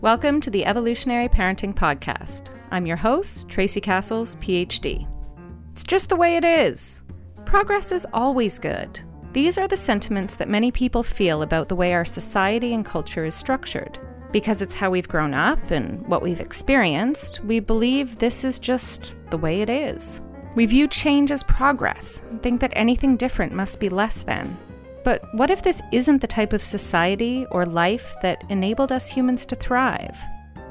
Welcome to the Evolutionary Parenting Podcast. I'm your host, Tracy Cassels, PhD. It's just the way it is. Progress is always good. These are the sentiments that many people feel about the way our society and culture is structured. Because it's how we've grown up and what we've experienced, we believe this is just the way it is. We view change as progress and think that anything different must be less than. But what if this isn't the type of society or life that enabled us humans to thrive?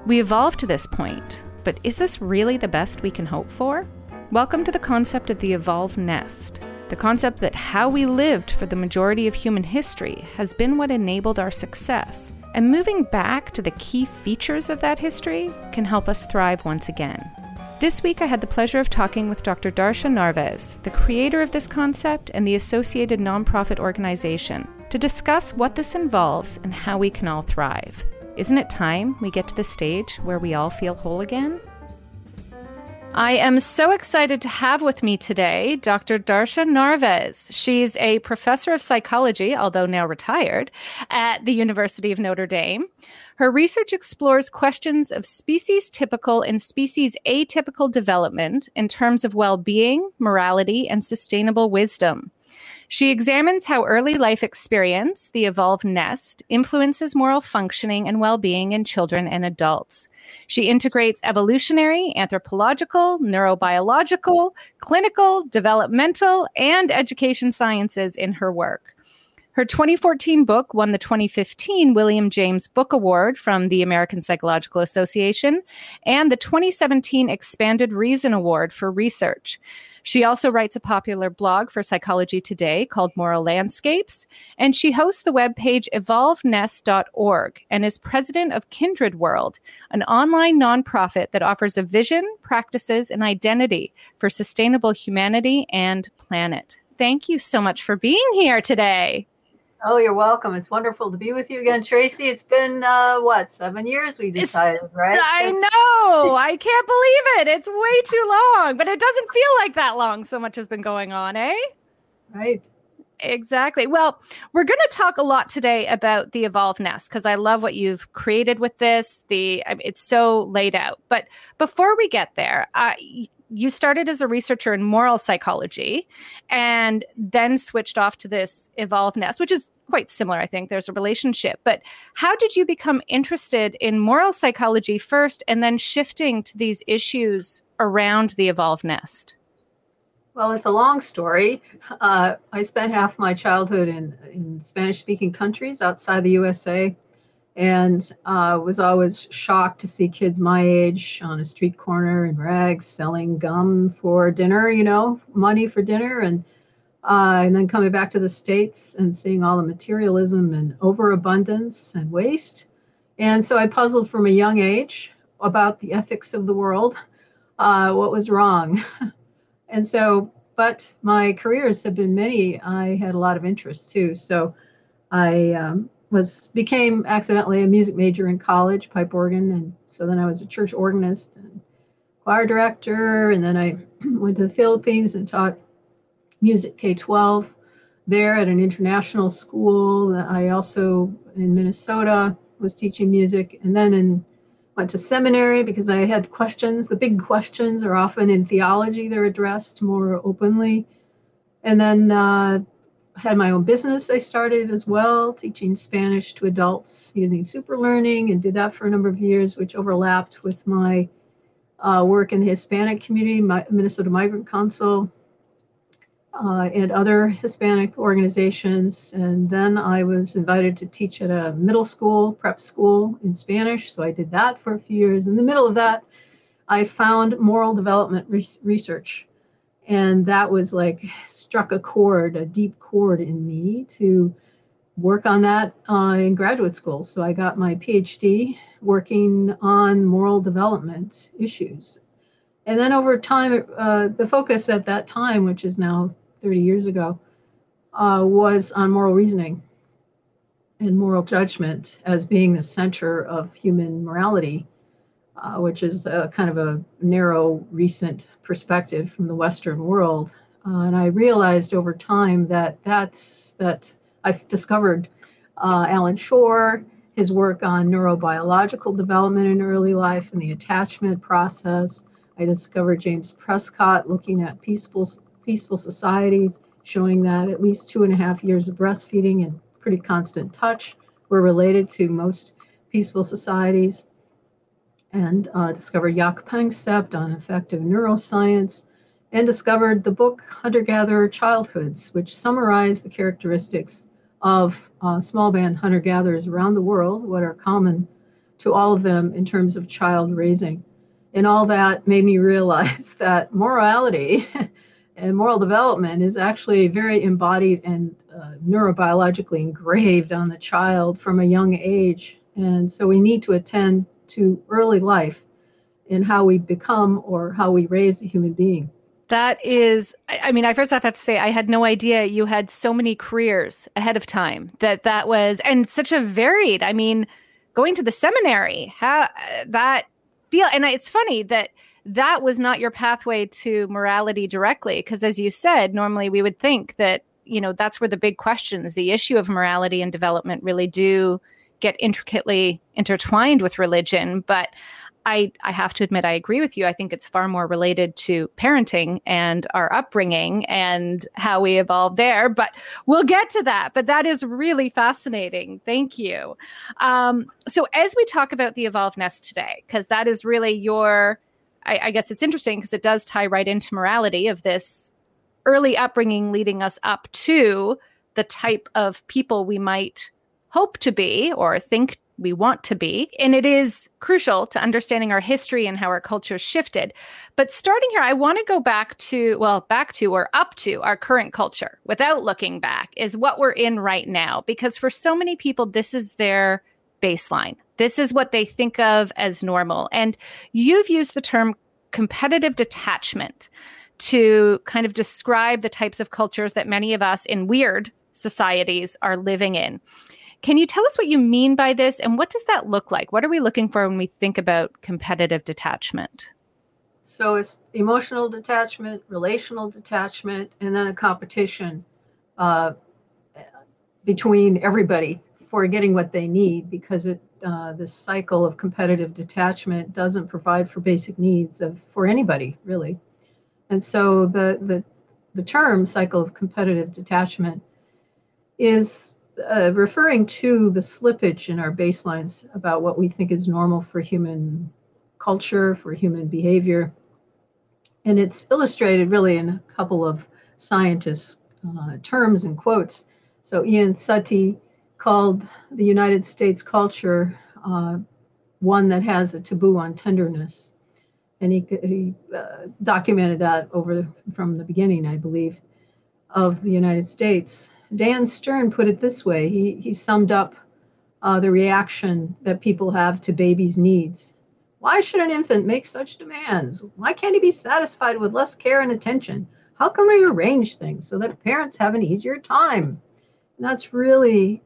We evolved to this point, but is this really the best we can hope for? Welcome to the concept of the evolved nest, the concept that how we lived for the majority of human history has been what enabled our success, and moving back to the key features of that history can help us thrive once again. This week, I had the pleasure of talking with Dr. Darcia Narvaez, the creator of this concept and the associated nonprofit organization, to discuss what this involves and how we can all thrive. Isn't it time we get to the stage where we all feel whole again? I am so excited to have with me today Dr. Darcia Narvaez. She's a professor of psychology, although now retired, at the University of Notre Dame. Her research explores questions of species-typical and species-atypical development in terms of well-being, morality, and sustainable wisdom. She examines how early life experience, the evolved nest, influences moral functioning and well-being in children and adults. She integrates evolutionary, anthropological, neurobiological, clinical, developmental, and education sciences in her work. Her 2014 book won the 2015 William James Book Award from the American Psychological Association and the 2017 Expanded Reason Award for research. She also writes a popular blog for Psychology Today called Moral Landscapes, and she hosts the webpage evolvednest.org and is president of Kindred World, an online nonprofit that offers a vision, practices, and identity for sustainable humanity and planet. Thank you so much for being here today. Oh, you're welcome. It's wonderful to be with you again, Tracy. It's been, 7 years we decided, right? I know. I can't believe it. It's way too long, but it doesn't feel like that long. So much has been going on, eh? Right. Exactly. Well, we're going to talk a lot today about the evolved nest because I love what you've created with this. It's so laid out. But before we get there, you started as a researcher in moral psychology and then switched off to this evolved nest, which is quite similar. I think there's a relationship, but how did you become interested in moral psychology first and then shifting to these issues around the evolved nest? Well, it's a long story. I spent half my childhood in Spanish-speaking countries outside the USA and was always shocked to see kids my age on a street corner in rags selling gum for dinner, money for dinner, and then coming back to the States and seeing all the materialism and overabundance and waste. And so I puzzled from a young age about the ethics of the world, what was wrong. And so, but my careers have been many. I had a lot of interests too. So I became accidentally a music major in college, pipe organ. And so then I was a church organist and choir director. And then I went to the Philippines and taught music K-12 there at an international school. I also in Minnesota was teaching music and then went to seminary because I had questions. The big questions are often in theology. They're addressed more openly. And then had my own business I started as well, teaching Spanish to adults using super learning, and did that for a number of years, which overlapped with my work in the Hispanic community, Minnesota Migrant Council, and other Hispanic organizations. And then I was invited to teach at a middle school, prep school in Spanish. So I did that for a few years. In the middle of that, I found moral development research. And that was struck a deep chord in me to work on that in graduate school. So I got my PhD working on moral development issues. And then over time, the focus at that time, which is now 30 years ago, was on moral reasoning and moral judgment as being the center of human morality, which is a kind of a narrow, recent perspective from the Western world. And I realized over time that I discovered Alan Shore his work on neurobiological development in early life and the attachment process. I discovered James Prescott looking at peaceful societies, showing that at least 2.5 years of breastfeeding and pretty constant touch were related to most peaceful societies. And discovered Jaak Panksepp on effective neuroscience, and discovered the book Hunter-Gatherer Childhoods, which summarized the characteristics of small band hunter-gatherers around the world, what are common to all of them in terms of child raising. And all that made me realize that morality and moral development is actually very embodied and neurobiologically engraved on the child from a young age. And so we need to attend to early life in how we become or how we raise a human being. That is, I mean, I first have to say, I had no idea you had so many careers ahead of time, that was, and such a varied, I mean, going to the seminary, how that feel, and it's funny that was not your pathway to morality directly, because as you said, normally we would think that, you know, that's where the big questions, the issue of morality and development really do get intricately intertwined with religion, but I have to admit, I agree with you. I think it's far more related to parenting and our upbringing and how we evolved there, but we'll get to that. But that is really fascinating. Thank you. So as we talk about the Evolved Nest today, because that is really your, I guess it's interesting because it does tie right into morality of this early upbringing leading us up to the type of people we might hope to be or think we want to be. And it is crucial to understanding our history and how our culture shifted. But starting here, I want to go up to our current culture without looking back is what we're in right now. Because for so many people, this is their baseline. This is what they think of as normal. And you've used the term competitive detachment to kind of describe the types of cultures that many of us in weird societies are living in. Can you tell us what you mean by this and what does that look like? What are we looking for when we think about competitive detachment? So it's emotional detachment, relational detachment, and then a competition between everybody for getting what they need, because this cycle of competitive detachment doesn't provide for basic needs for anybody, really. And so the term cycle of competitive detachment is referring to the slippage in our baselines about what we think is normal for human culture, for human behavior. And it's illustrated really in a couple of scientists' terms and quotes. So Ian Suttie called the United States culture one that has a taboo on tenderness. And he documented that from the beginning, I believe, of the United States. Dan Stern put it this way. He summed up the reaction that people have to babies' needs. Why should an infant make such demands? Why can't he be satisfied with less care and attention? How can we arrange things so that parents have an easier time? And that's really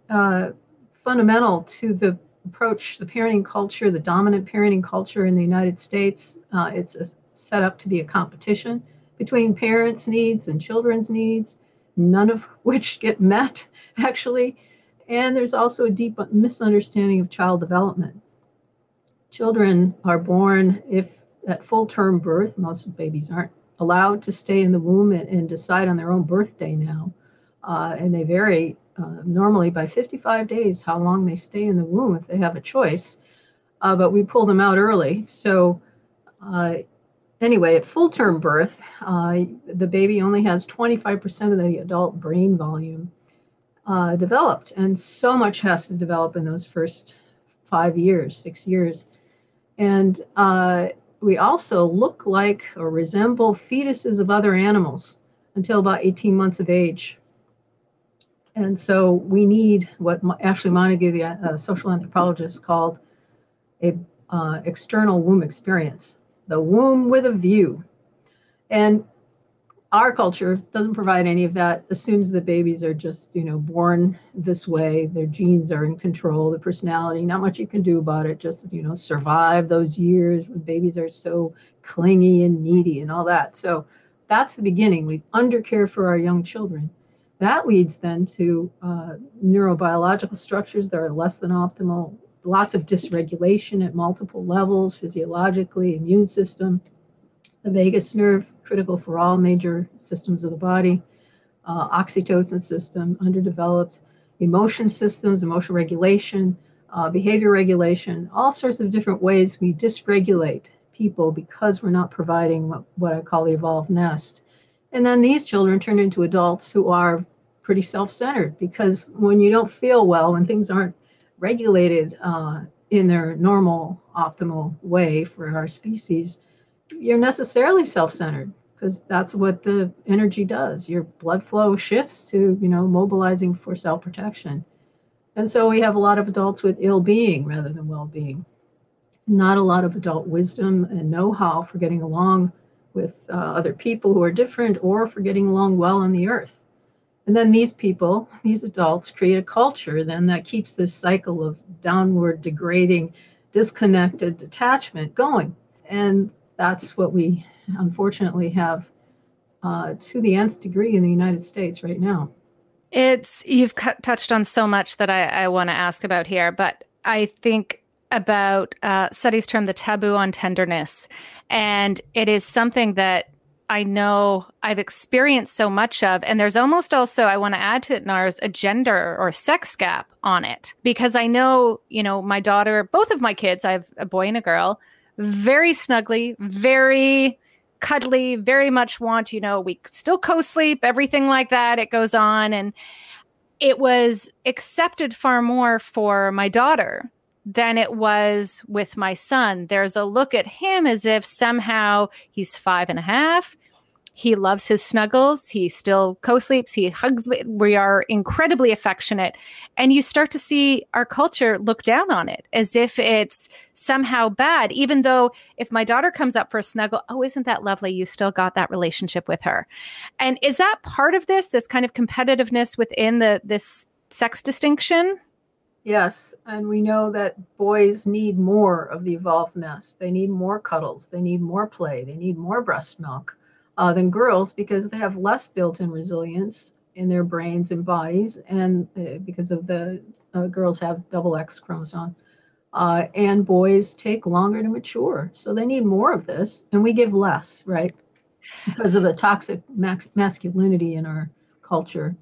fundamental to the approach, the parenting culture, the dominant parenting culture in the United States. It's set up to be a competition between parents' needs and children's needs, none of which get met, actually. And there's also a deep misunderstanding of child development. Children are born at full-term birth. Most babies aren't allowed to stay in the womb and decide on their own birthday now. And they vary normally by 55 days how long they stay in the womb if they have a choice. But we pull them out early. So anyway, at full-term birth, the baby only has 25% of the adult brain volume developed, and so much has to develop in those first 5 years, 6 years. And we also look like or resemble fetuses of other animals until about 18 months of age. And so we need what Ashley Montague, the social anthropologist, called an external womb experience. The womb with a view. And our culture doesn't provide any of that, assumes the babies are just, born this way, their genes are in control, the personality, not much you can do about it, just, survive those years when babies are so clingy and needy and all that. So that's the beginning. We undercare for our young children. That leads then to neurobiological structures that are less than optimal, lots of dysregulation at multiple levels, physiologically, immune system, the vagus nerve, critical for all major systems of the body, oxytocin system, underdeveloped, emotion systems, emotional regulation, behavior regulation, all sorts of different ways we dysregulate people because we're not providing what I call the evolved nest. And then these children turn into adults who are pretty self-centered, because when you don't feel well, when things aren't regulated in their normal, optimal way for our species, you're necessarily self-centered, because that's what the energy does. Your blood flow shifts to, you know, mobilizing for self-protection. And so we have a lot of adults with ill-being rather than well-being. Not a lot of adult wisdom and know-how for getting along with other people who are different, or for getting along well on the earth. And then these people, these adults, create a culture then that keeps this cycle of downward, degrading, disconnected detachment going. And that's what we unfortunately have to the nth degree in the United States right now. You've touched on so much that I want to ask about here, but I think about studies term the taboo on tenderness. And it is something that I know I've experienced so much of. And there's almost also, I want to add to it, Nars, a gender or sex gap on it. Because I know, you know, my daughter, both of my kids, I have a boy and a girl, very snuggly, very cuddly, very much want, you know, we still co-sleep, everything like that. It goes on. And it was accepted far more for my daughter than it was with my son. There's a look at him as if somehow he's 5 and a half. He loves his snuggles. He still co-sleeps. He hugs. We are incredibly affectionate. And you start to see our culture look down on it as if it's somehow bad, even though if my daughter comes up for a snuggle, oh, isn't that lovely? You still got that relationship with her. And is that part of this kind of competitiveness within this sex distinction? Yes, and we know that boys need more of the evolved nest. They need more cuddles. They need more play. They need more breast milk than girls, because they have less built-in resilience in their brains and bodies, and because of the girls have double X chromosome. And boys take longer to mature, so they need more of this, and we give less, right? Because of the toxic masculinity in our culture.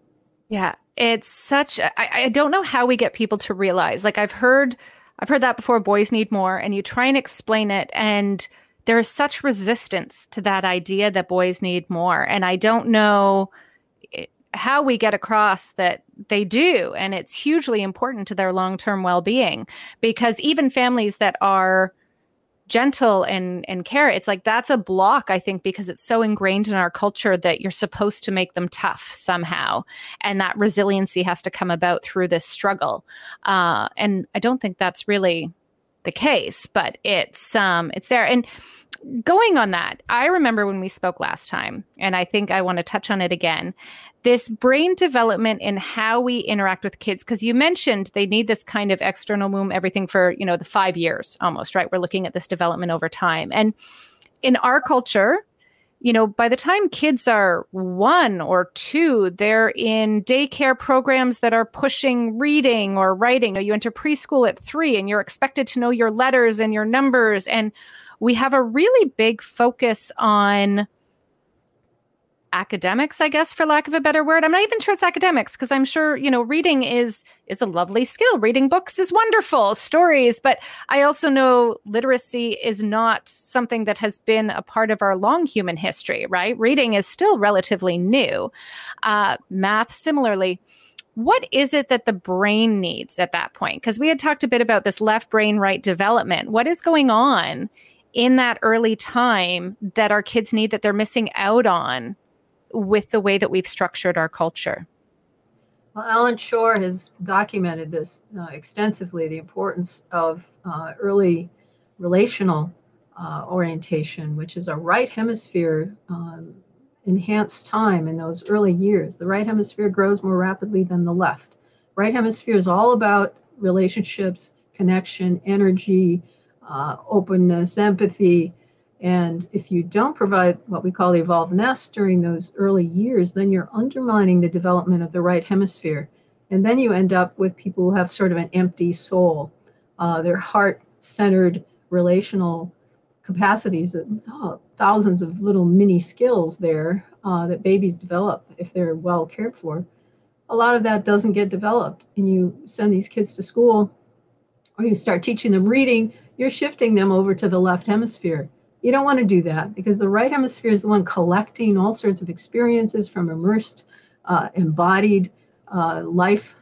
Yeah. It's such, I don't know how we get people to realize, like I've heard that before, boys need more, and you try and explain it. And there is such resistance to that idea that boys need more. And I don't know how we get across that they do. And it's hugely important to their long-term well-being, because even families that are gentle and care, it's like, that's a block, I think, because it's so ingrained in our culture that you're supposed to make them tough somehow. And that resiliency has to come about through this struggle. And I don't think that's really the case, but it's there. And going on that, I remember when we spoke last time, and I think I want to touch on it again, this brain development in how we interact with kids, because you mentioned they need this kind of external womb, everything for, you know, the 5 years almost, right? We're looking at this development over time. And in our culture, you know, by the time kids are 1 or 2, they're in daycare programs that are pushing reading or writing. You enter preschool at 3 and you're expected to know your letters and your numbers. And we have a really big focus on academics, I guess, for lack of a better word. I'm not even sure it's academics, because I'm sure, you know, reading is a lovely skill. Reading books is wonderful, stories. But I also know literacy is not something that has been a part of our long human history, right? Reading is still relatively new. Math, similarly. What is it that the brain needs at that point? Because we had talked a bit about this left brain, right development. What is going on in that early time that our kids need that they're missing out on with the way that we've structured our culture? Well, Alan Shore has documented this extensively, the importance of early relational orientation, which is a right hemisphere enhanced time in those early years. The right hemisphere grows more rapidly than the left. Right hemisphere is all about relationships, connection, energy, openness, empathy, And if you don't provide what we call the evolved nest during those early years, then you're undermining the development of the right hemisphere. And then you end up with people who have sort of an empty soul. Their heart-centered relational capacities, thousands of little mini skills there that babies develop if they're well cared for. A lot of that doesn't get developed. And you send these kids to school, or you start teaching them reading, you're shifting them over to the left hemisphere. You don't want to do that, because the right hemisphere is the one collecting all sorts of experiences from immersed, embodied life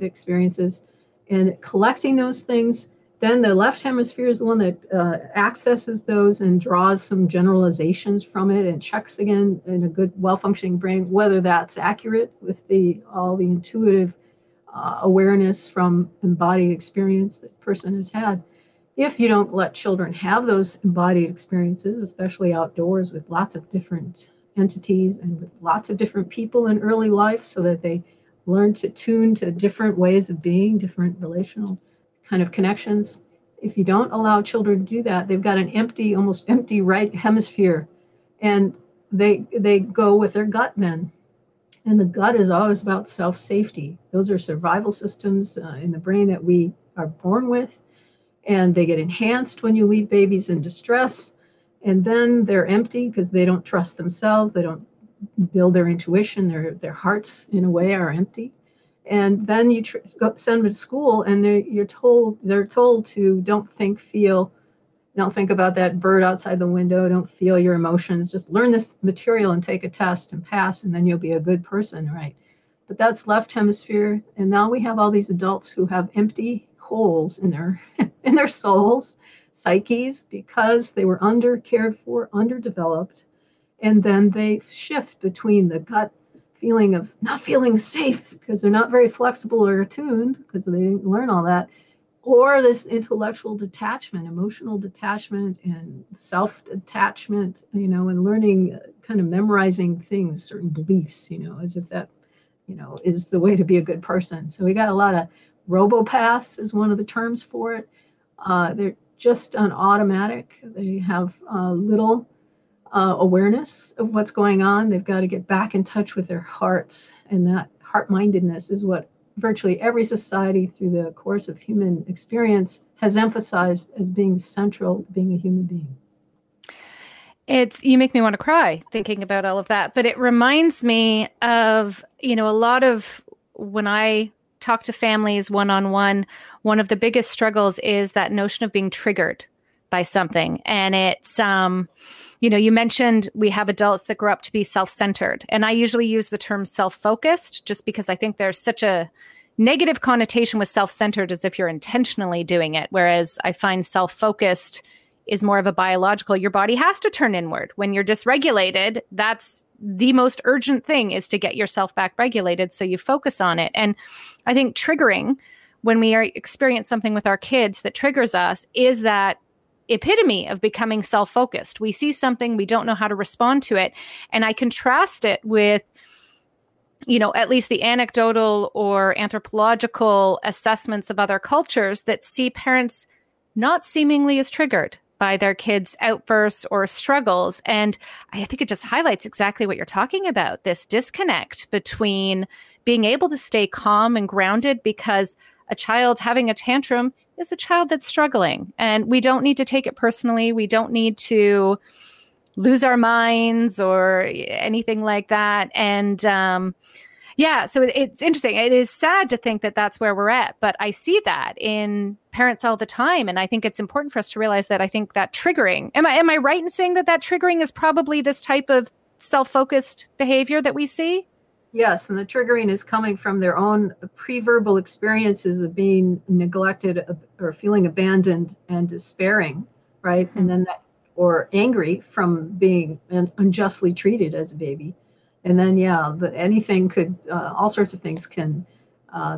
experiences, and collecting those things. Then the left hemisphere is the one that accesses those and draws some generalizations from it and checks again in a good, well-functioning brain whether that's accurate with all the intuitive awareness from embodied experience that person has had. If you don't let children have those embodied experiences, especially outdoors with lots of different entities and with lots of different people in early life, so that they learn to tune to different ways of being, different relational kind of connections. If you don't allow children to do that, they've got an empty, almost empty right hemisphere, and they go with their gut then. And the gut is always about self-safety. Those are survival systems in the brain that we are born with. And they get enhanced when you leave babies in distress, and then they're empty because they don't trust themselves, they don't build their intuition, their hearts in a way are empty. And then you send them to school, and they're told to don't think, feel, don't think about that bird outside the window, don't feel your emotions, just learn this material and take a test and pass, and then you'll be a good person, right? But that's left hemisphere, and now we have all these adults who have empty holes in their souls, psyches, because they were under cared for, underdeveloped, and then they shift between the gut feeling of not feeling safe because they're not very flexible or attuned because they didn't learn all that, or this intellectual detachment, emotional detachment, and self-detachment, you know, and learning, kind of memorizing things, certain beliefs, you know, as if that, you know, is the way to be a good person. So we got a lot of robopaths is one of the terms for it. They're just on automatic. They have little awareness of what's going on. They've got to get back in touch with their hearts, and that heart-mindedness is what virtually every society through the course of human experience has emphasized as being central to being a human being. You make me want to cry thinking about all of that, but it reminds me of, you know, a lot of when I talk to families one-on-one, one of the biggest struggles is that notion of being triggered by something. And it's, you know, you mentioned we have adults that grow up to be self-centered. And I usually use the term self-focused just because I think there's such a negative connotation with self-centered as if you're intentionally doing it. Whereas I find self-focused is more of a biological, your body has to turn inward. When you're dysregulated, that's the most urgent thing is to get yourself back regulated. So you focus on it. And I think triggering, when we experience something with our kids that triggers us, is that epitome of becoming self-focused. We see something, we don't know how to respond to it. And I contrast it with, you know, at least the anecdotal or anthropological assessments of other cultures that see parents not seemingly as triggered by their kids' outbursts or struggles. And I think it just highlights exactly what you're talking about, this disconnect between being able to stay calm and grounded, because a child having a tantrum is a child that's struggling. And we don't need to take it personally. We don't need to lose our minds or anything like that. And yeah, so it's interesting. It is sad to think that that's where we're at, but I see that in parents all the time. And I think it's important for us to realize that I think that triggering, am I right in saying that triggering is probably this type of self-focused behavior that we see? Yes, and the triggering is coming from their own pre-verbal experiences of being neglected or feeling abandoned and despairing, right? Mm-hmm. And then that, or angry from being unjustly treated as a baby. And then, yeah, anything could, all sorts of things can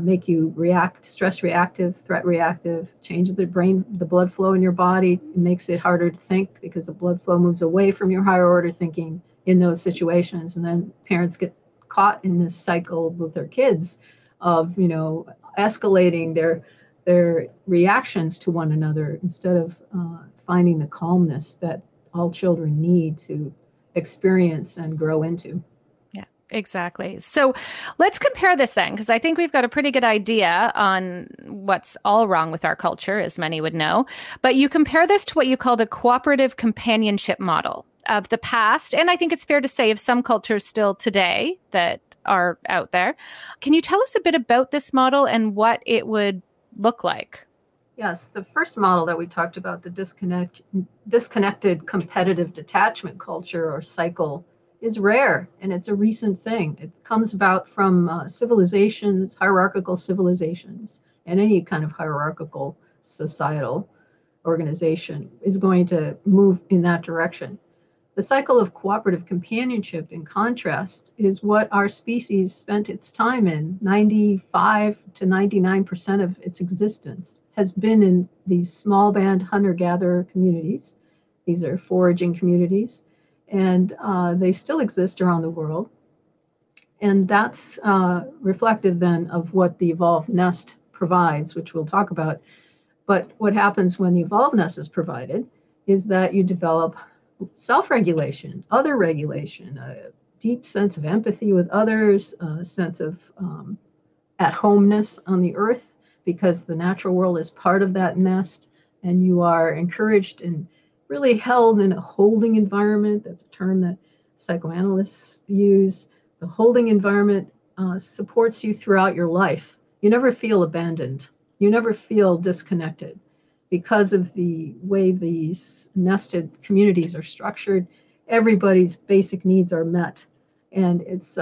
make you react, stress reactive, threat reactive, change the brain, the blood flow in your body. It makes it harder to think because the blood flow moves away from your higher order thinking in those situations. And then parents get caught in this cycle with their kids of, you know, escalating their reactions to one another instead of finding the calmness that all children need to experience and grow into. Yeah, exactly. So let's compare this then, because I think we've got a pretty good idea on what's all wrong with our culture, as many would know. But you compare this to what you call the cooperative companionship model of the past. And I think it's fair to say of some cultures still today that are out there. Can you tell us a bit about this model and what it would look like? Yes, the first model that we talked about, the disconnected competitive detachment culture or cycle, is rare, and it's a recent thing. It comes about from civilizations, hierarchical civilizations, and any kind of hierarchical societal organization is going to move in that direction. The cycle of cooperative companionship, in contrast, is what our species spent its time in. 95 to 99% of its existence has been in these small band hunter-gatherer communities. These are foraging communities, and they still exist around the world. And that's reflective then of what the evolved nest provides, which we'll talk about. But what happens when the evolved nest is provided is that you develop self-regulation, other regulation, a deep sense of empathy with others, a sense of at-homeness on the earth, because the natural world is part of that nest, and you are encouraged and really held in a holding environment. That's a term that psychoanalysts use. The holding environment supports you throughout your life. You never feel abandoned. You never feel disconnected. Because of the way these nested communities are structured, everybody's basic needs are met, and it's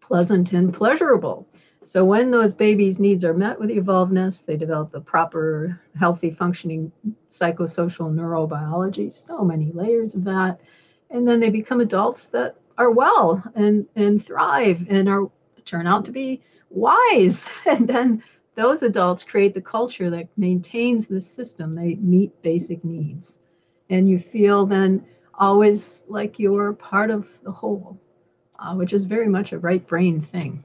pleasant and pleasurable. So when those babies' needs are met with the evolved nest, they develop the proper, healthy, functioning psychosocial neurobiology, so many layers of that. And then they become adults that are well and thrive and are turn out to be wise. And then those adults create the culture that maintains the system. They meet basic needs. And you feel then always like you're part of the whole, which is very much a right brain thing.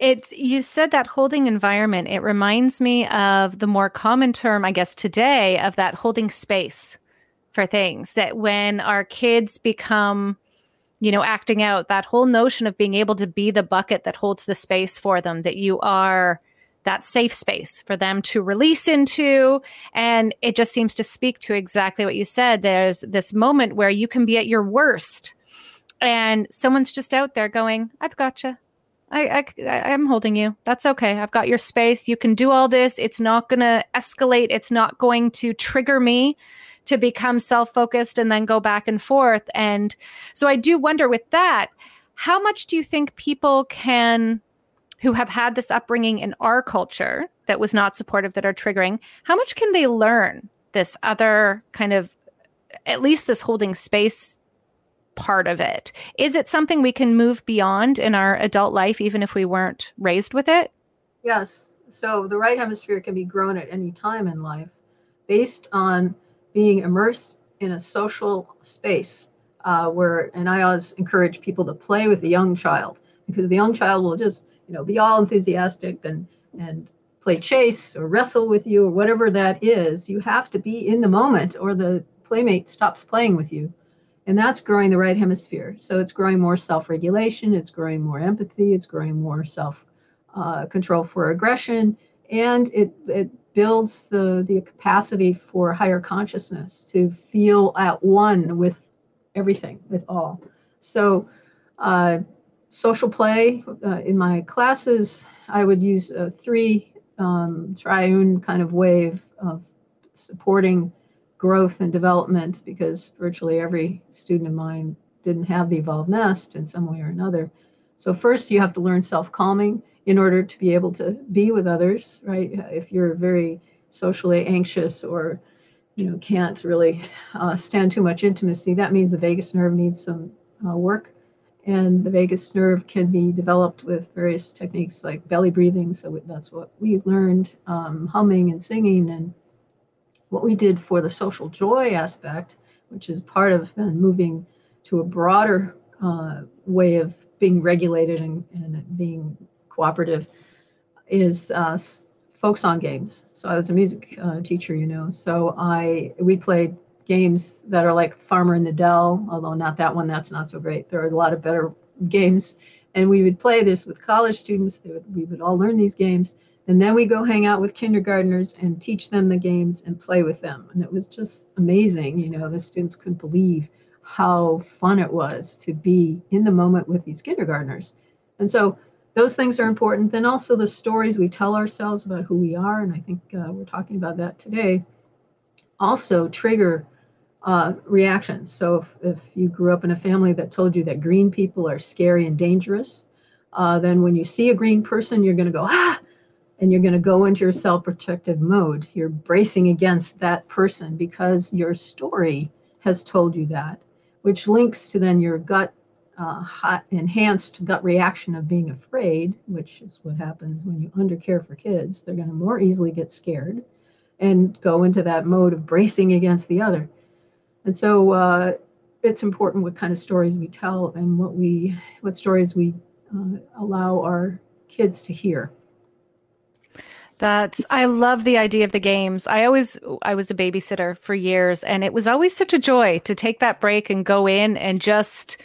You said that holding environment, it reminds me of the more common term, I guess, today of that holding space for things, that when our kids become, you know, acting out, that whole notion of being able to be the bucket that holds the space for them, that you are that safe space for them to release into. And it just seems to speak to exactly what you said. There's this moment where you can be at your worst and someone's just out there going, I've gotcha. I'm holding you. That's okay. I've got your space. You can do all this. It's not going to escalate. It's not going to trigger me to become self-focused and then go back and forth. And so I do wonder with that, how much do you think people can, who have had this upbringing in our culture that was not supportive, that are triggering, how much can they learn this other kind of, at least this holding space part of it? Is it something we can move beyond in our adult life, even if we weren't raised with it? Yes. So the right hemisphere can be grown at any time in life based on being immersed in a social space and I always encourage people to play with the young child, because the young child will just, be all enthusiastic and play chase or wrestle with you or whatever that is. You have to be in the moment or the playmate stops playing with you. And that's growing the right hemisphere. So it's growing more self-regulation. It's growing more empathy. It's growing more self-control for aggression. And it builds the capacity for higher consciousness to feel at one with everything, with all. So social play, in my classes, I would use a triune kind of way of supporting growth and development, because virtually every student of mine didn't have the evolved nest in some way or another. So first you have to learn self-calming in order to be able to be with others, right? If you're very socially anxious or, can't really stand too much intimacy, that means the vagus nerve needs some work. And the vagus nerve can be developed with various techniques like belly breathing. So that's what we learned, humming and singing. And what we did for the social joy aspect, which is part of then moving to a broader way of being regulated and being cooperative, is folk song games. So I was a music teacher, so we played games that are like Farmer in the Dell, although not that one, that's not so great. There are a lot of better games. And we would play this with college students. We would all learn these games. And then we go hang out with kindergartners and teach them the games and play with them. And it was just amazing. You know, the students couldn't believe how fun it was to be in the moment with these kindergartners. And so those things are important. Then also the stories we tell ourselves about who we are, and I think we're talking about that today, also trigger reactions. So if you grew up in a family that told you that green people are scary and dangerous, then when you see a green person, you're going to go, ah, and you're going to go into your self-protective mode. You're bracing against that person because your story has told you that, which links to then your gut, enhanced gut reaction of being afraid, which is what happens when you undercare for kids. They're going to more easily get scared and go into that mode of bracing against the other. And so it's important what kind of stories we tell and what stories we allow our kids to hear. I love the idea of the games. I was a babysitter for years, and it was always such a joy to take that break and go in and just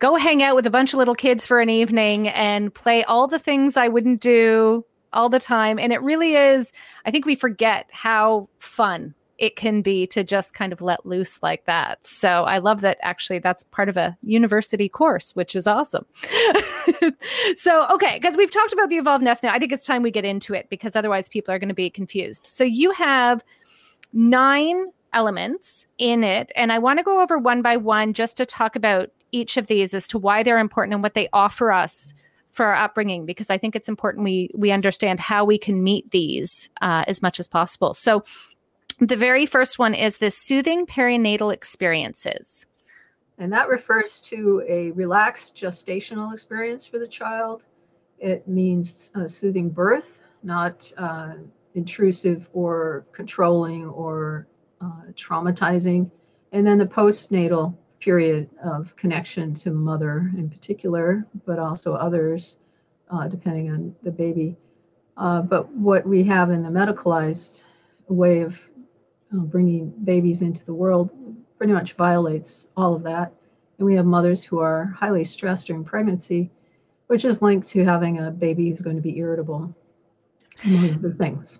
go hang out with a bunch of little kids for an evening and play all the things I wouldn't do all the time. And it really is, I think we forget how fun it can be to just kind of let loose like that. So I love that actually that's part of a university course, which is awesome. So, okay, because we've talked about the Evolved Nest now, I think it's time we get into it because otherwise people are going to be confused. So you have 9 elements in it, and I want to go over one by one just to talk about each of these as to why they're important and what they offer us for our upbringing, because I think it's important we understand how we can meet these as much as possible. So the very first one is the soothing perinatal experiences. And that refers to a relaxed gestational experience for the child. It means a soothing birth, not intrusive or controlling or traumatizing. And then the postnatal period of connection to mother in particular, but also others, depending on the baby. But what we have in the medicalized way of bringing babies into the world pretty much violates all of that. And we have mothers who are highly stressed during pregnancy, which is linked to having a baby who's going to be irritable, among other things.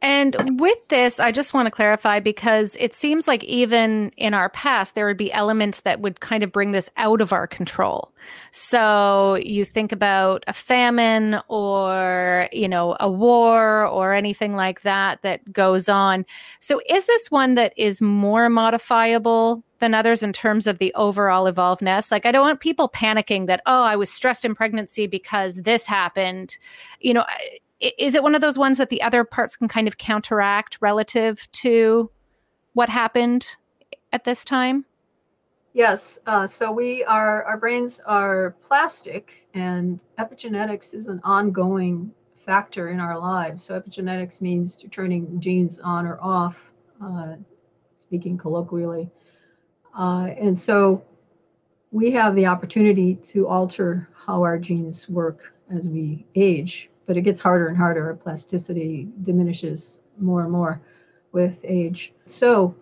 And with this, I just want to clarify, because it seems like even in our past, there would be elements that would kind of bring this out of our control. So you think about a famine or, you know, a war or anything like that that goes on. So is this one that is more modifiable than others in terms of the overall Evolved Nest? Like, I don't want people panicking that, oh, I was stressed in pregnancy because this happened, you know. Is it one of those ones that the other parts can kind of counteract relative to what happened at this time? Yes. So our brains are plastic, and epigenetics is an ongoing factor in our lives. So epigenetics means you're turning genes on or off, speaking colloquially. And so we have the opportunity to alter how our genes work as we age. But it gets harder and harder. Our plasticity diminishes more and more with age. So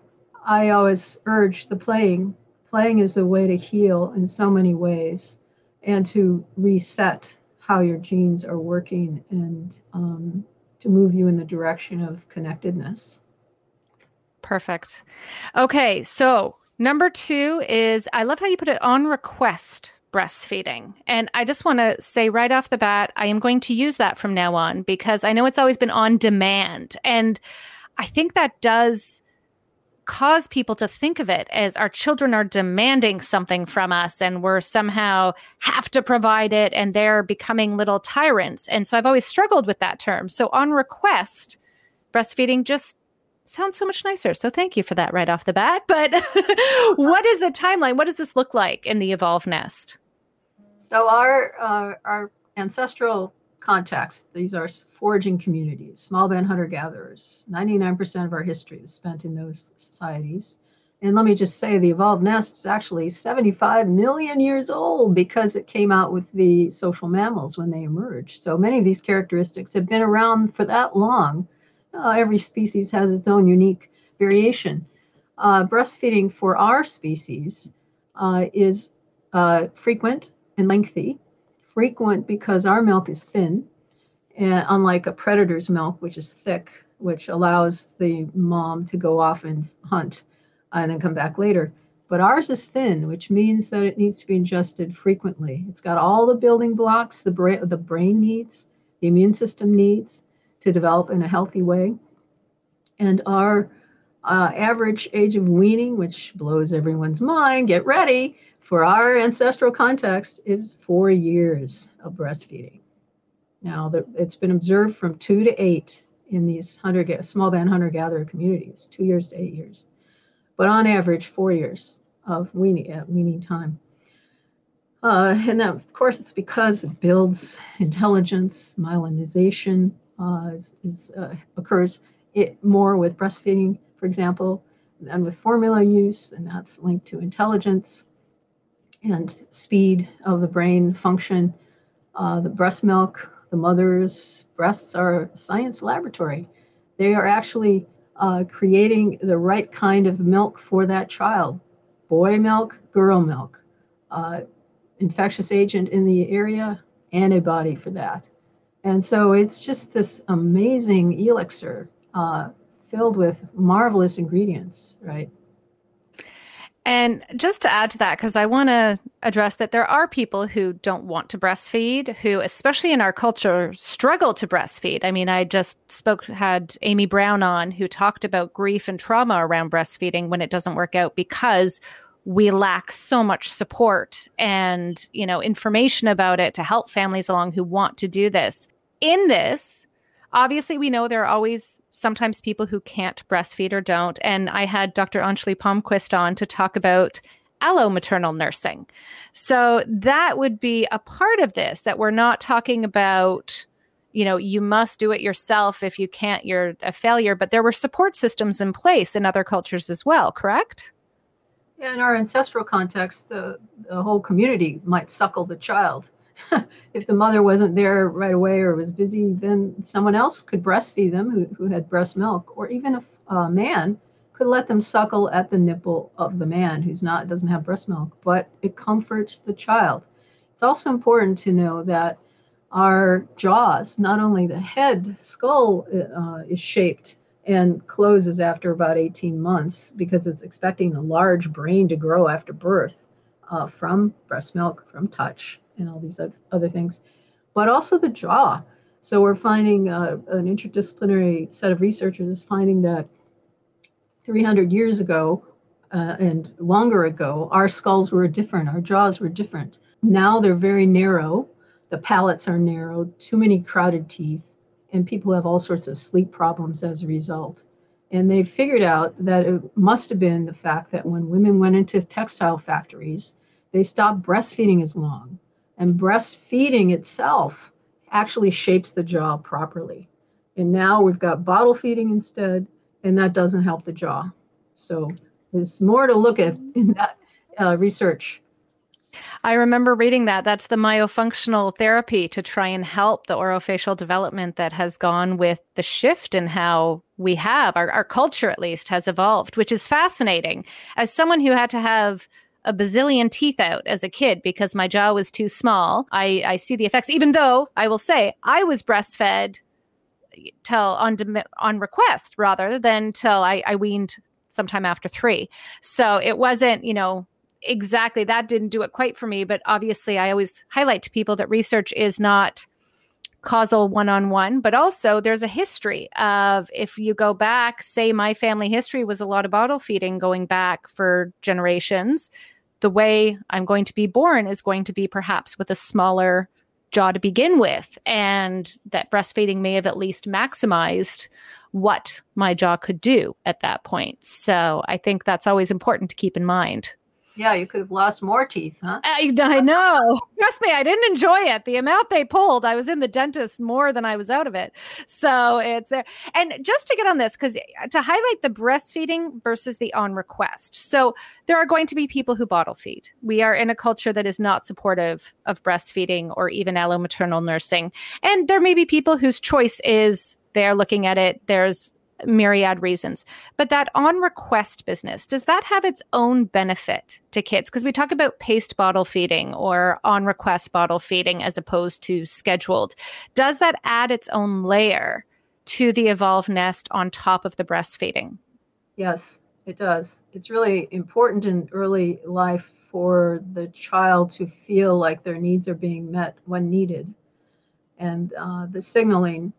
I always urge the playing. Playing is a way to heal in so many ways and to reset how your genes are working and to move you in the direction of connectedness. Perfect. Okay, so number 2 is, I love how you put it, on request breastfeeding. And I just want to say right off the bat, I am going to use that from now on, because I know it's always been on demand. And I think that does cause people to think of it as our children are demanding something from us and we're somehow have to provide it, and they're becoming little tyrants. And so I've always struggled with that term. So on request breastfeeding just sounds so much nicer. So thank you for that right off the bat. But what is the timeline? What does this look like in the Evolved Nest? So our ancestral context, these are foraging communities, small band hunter-gatherers. 99% of our history is spent in those societies. And let me just say, the Evolved Nest is actually 75 million years old, because it came out with the social mammals when they emerged. So many of these characteristics have been around for that long. Every species has its own unique variation. breastfeeding for our species is frequent and lengthy. Frequent because our milk is thin, and unlike a predator's milk, which is thick, which allows the mom to go off and hunt and then come back later. But ours is thin, which means that it needs to be ingested frequently. It's got all the building blocks the brain needs, the immune system needs to develop in a healthy way. And our average age of weaning, which blows everyone's mind, get ready, for our ancestral context is 4 years of breastfeeding. Now, it's been observed from 2 to 8 in these small band hunter-gatherer communities, 2 years to 8 years. But on average, 4 years of weaning time. And that, of course, it's because it builds intelligence. Myelinization occurs more with breastfeeding, for example, and with formula use, and that's linked to intelligence and speed of the brain function. The breast milk, the mother's breasts are a science laboratory. They are actually creating the right kind of milk for that child. Boy milk, girl milk, infectious agent in the area, antibody for that. And so it's just this amazing elixir filled with marvelous ingredients, right? And just to add to that, because I want to address that there are people who don't want to breastfeed, who, especially in our culture, struggle to breastfeed. I mean, I just had Amy Brown on, who talked about grief and trauma around breastfeeding when it doesn't work out, because we lack so much support and, you know, information about it to help families along who want to do this. In this, obviously, we know there are always sometimes people who can't breastfeed or don't. And I had Dr. Anjali Palmquist on to talk about allo maternal nursing. So that would be a part of this, that we're not talking about, you know, you must do it yourself. If you can't, you're a failure. But there were support systems in place in other cultures as well, correct? Yeah, in our ancestral context, the whole community might suckle the child. If the mother wasn't there right away or was busy, then someone else could breastfeed them who had breast milk, or even a man could let them suckle at the nipple of the man who's doesn't have breast milk, but it comforts the child. It's also important to know that our jaws, not only the head skull is shaped and closes after about 18 months because it's expecting a large brain to grow after birth from breast milk, from touch, and all these other things, but also the jaw. So we're finding an interdisciplinary set of researchers finding that 300 years ago and longer ago, our skulls were different, our jaws were different. Now they're very narrow, the palates are narrow, too many crowded teeth, and people have all sorts of sleep problems as a result. And they figured out that it must have been the fact that when women went into textile factories, they stopped breastfeeding as long. And breastfeeding itself actually shapes the jaw properly. And now we've got bottle feeding instead, and that doesn't help the jaw. So there's more to look at in that research. I remember reading that. That's the myofunctional therapy to try and help the orofacial development that has gone with the shift in how we have, our culture at least, has evolved, which is fascinating. As someone who had to have a bazillion teeth out as a kid because my jaw was too small, I see the effects, even though I will say I was breastfed on request rather than till I weaned sometime after 3. So it wasn't, you know, exactly, that didn't do it quite for me. But obviously I always highlight to people that research is not causal one-on-one, but also there's a history of, if you go back, say my family history was a lot of bottle feeding going back for generations. The way I'm going to be born is going to be perhaps with a smaller jaw to begin with, and that breastfeeding may have at least maximized what my jaw could do at that point. So I think that's always important to keep in mind. Yeah, you could have lost more teeth, huh? I know. Trust me, I didn't enjoy it. The amount they pulled, I was in the dentist more than I was out of it. So it's there. And just to get on this, because to highlight the breastfeeding versus the on request. So there are going to be people who bottle feed. We are in a culture that is not supportive of breastfeeding or even allo maternal nursing. And there may be people whose choice is they're looking at it. There's myriad reasons. But that on request business, does that have its own benefit to kids? Because we talk about paced bottle feeding or on request bottle feeding as opposed to scheduled. Does that add its own layer to the Evolved Nest on top of the breastfeeding? Yes, it does. It's really important in early life for the child to feel like their needs are being met when needed. And the signaling,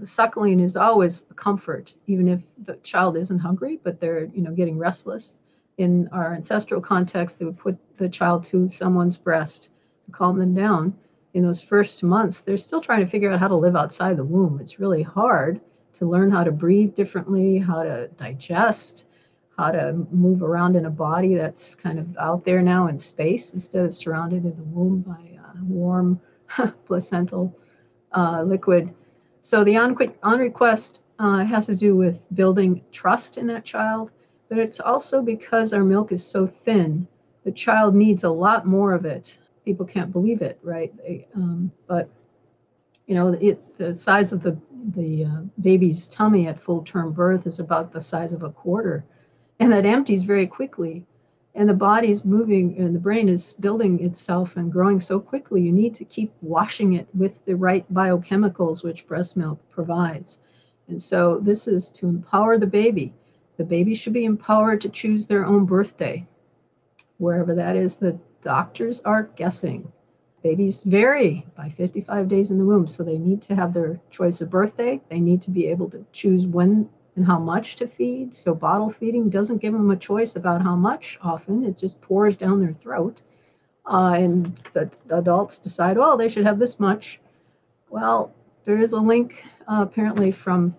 the suckling is always a comfort, even if the child isn't hungry, but they're, you know, getting restless. In our ancestral context, they would put the child to someone's breast to calm them down. In those first months, they're still trying to figure out how to live outside the womb. It's really hard to learn how to breathe differently, how to digest, how to move around in a body that's kind of out there now in space instead of surrounded in the womb by warm placental liquid. So the on request has to do with building trust in that child, but it's also because our milk is so thin, the child needs a lot more of it. People can't believe it, right? But you know, the size of the baby's tummy at full term birth is about the size of a quarter, and that empties very quickly. And the body's moving and the brain is building itself and growing so quickly, you need to keep washing it with the right biochemicals, which breast milk provides. And so this is to empower the baby. The baby should be empowered to choose their own birthday, wherever that is. The doctors are guessing. Babies vary by 55 days in the womb, so they need to have their choice of birthday. They need to be able to choose when and how much to feed. So bottle feeding doesn't give them a choice about how much often. It just pours down their throat. And the adults decide, well, they should have this much. Well, there is a link apparently from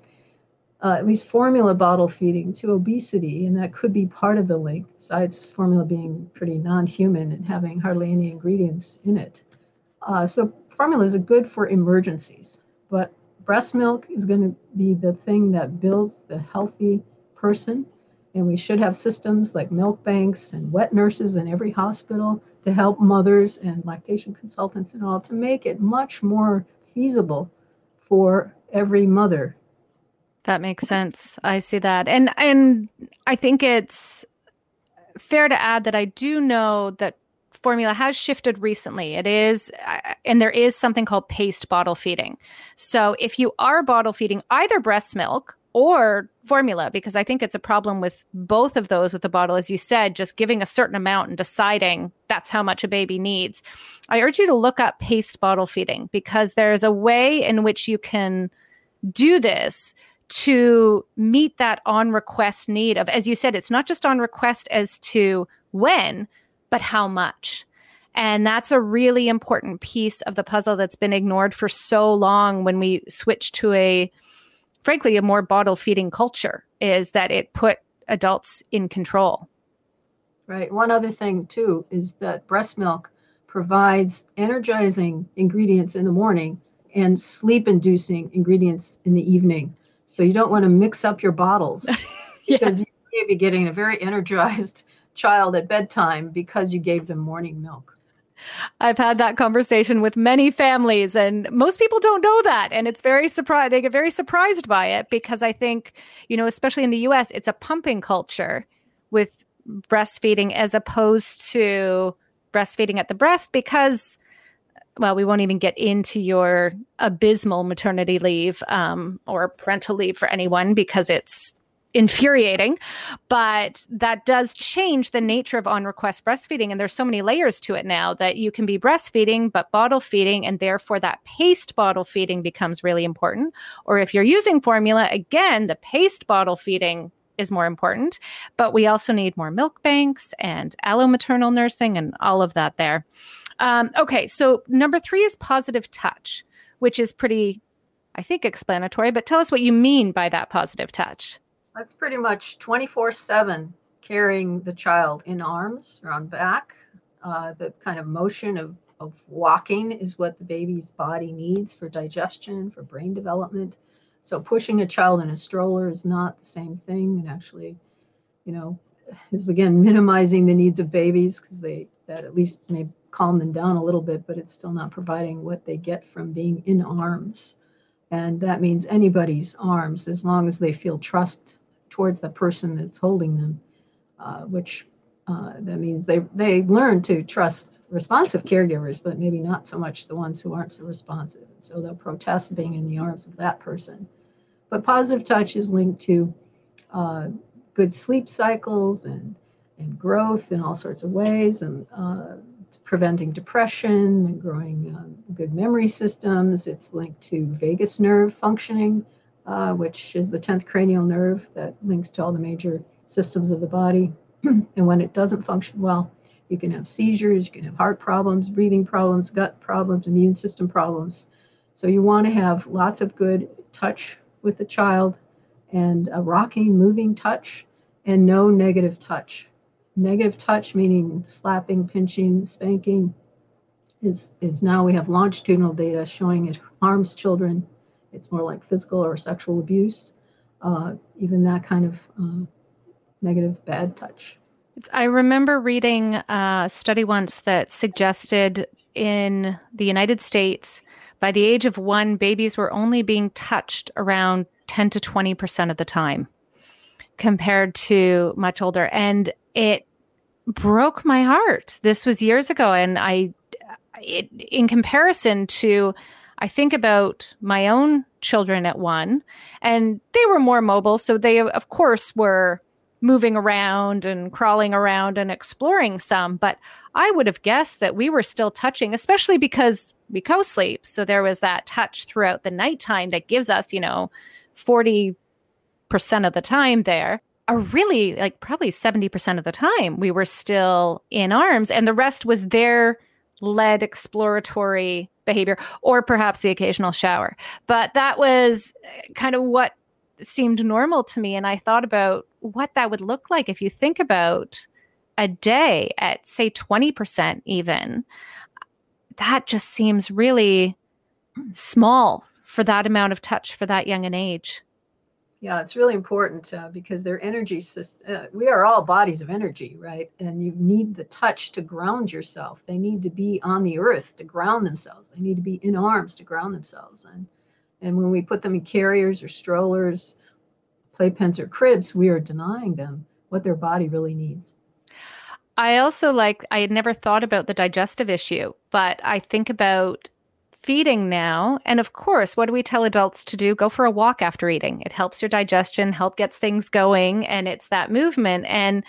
at least formula bottle feeding to obesity, and that could be part of the link, besides formula being pretty non-human and having hardly any ingredients in it. So formulas are good for emergencies, but breast milk is going to be the thing that builds the healthy person, and we should have systems like milk banks and wet nurses in every hospital to help mothers and lactation consultants and all to make it much more feasible for every mother. That makes sense. I see that. And I think it's fair to add that I do know that formula has shifted recently. It is, and there is something called paced bottle feeding. So if you are bottle feeding either breast milk or formula, because I think it's a problem with both of those with the bottle, as you said, just giving a certain amount and deciding that's how much a baby needs. I urge you to look up paced bottle feeding, because there's a way in which you can do this to meet that on request need of, as you said, it's not just on request as to when, but how much. And that's a really important piece of the puzzle that's been ignored for so long when we switched to frankly, a more bottle feeding culture, is that it put adults in control. Right. One other thing too is that breast milk provides energizing ingredients in the morning and sleep-inducing ingredients in the evening. So you don't want to mix up your bottles because you may be getting a very energized child at bedtime because you gave them morning milk. I've had that conversation with many families, and most people don't know that. And it's very surprised. They get very surprised by it, because I think, you know, especially in the US, it's a pumping culture with breastfeeding as opposed to breastfeeding at the breast, because, well, we won't even get into your abysmal maternity leave or parental leave for anyone, because it's infuriating. But that does change the nature of on-request breastfeeding. And there's so many layers to it now that you can be breastfeeding, but bottle feeding, and therefore that paced bottle feeding becomes really important. Or if you're using formula, again, the paced bottle feeding is more important. But we also need more milk banks and allomaternal nursing and all of that there. Okay, so number 3 is positive touch, which is pretty, I think, explanatory, but tell us what you mean by that positive touch. That's pretty much 24/7 carrying the child in arms or on back. The kind of motion of walking is what the baby's body needs for digestion, for brain development. So pushing a child in a stroller is not the same thing, and actually, you know, is again minimizing the needs of babies, because that at least may calm them down a little bit, but it's still not providing what they get from being in arms. And that means anybody's arms, as long as they feel trust towards the person that's holding them, that means they learn to trust responsive caregivers, but maybe not so much the ones who aren't so responsive. So they'll protest being in the arms of that person. But positive touch is linked to good sleep cycles and growth in all sorts of ways, and preventing depression and growing good memory systems. It's linked to vagus nerve functioning, which is the 10th cranial nerve that links to all the major systems of the body. And when it doesn't function well, you can have seizures, you can have heart problems, breathing problems, gut problems, immune system problems. So you want to have lots of good touch with the child, and a rocking, moving touch, and no negative touch. Negative touch, meaning slapping, pinching, spanking, is now we have longitudinal data showing it harms children. It's more like physical or sexual abuse, even that kind of negative bad touch. I remember reading a study once that suggested in the United States, by the age of 1, babies were only being touched around 10 to 20% of the time, compared to much older. And it broke my heart. This was years ago. And in comparison to, I think about my own children at 1, and they were more mobile. So they, of course, were moving around and crawling around and exploring some, but I would have guessed that we were still touching, especially because we co-sleep. So there was that touch throughout the nighttime that gives us, 40% of the time there, or really like probably 70% of the time we were still in arms, and the rest was their led exploratory behavior, or perhaps the occasional shower. But that was kind of what seemed normal to me. And I thought about what that would look like if you think about a day at, say, 20% even. That just seems really small for that amount of touch for that young an age. Yeah, it's really important because their energy system, we are all bodies of energy, right? And you need the touch to ground yourself. They need to be on the earth to ground themselves. They need to be in arms to ground themselves. And when we put them in carriers or strollers, playpens or cribs, we are denying them what their body really needs. I had never thought about the digestive issue, but I think about feeding now. And of course, what do we tell adults to do? Go for a walk after eating. It helps your digestion, gets things going, and it's that movement. And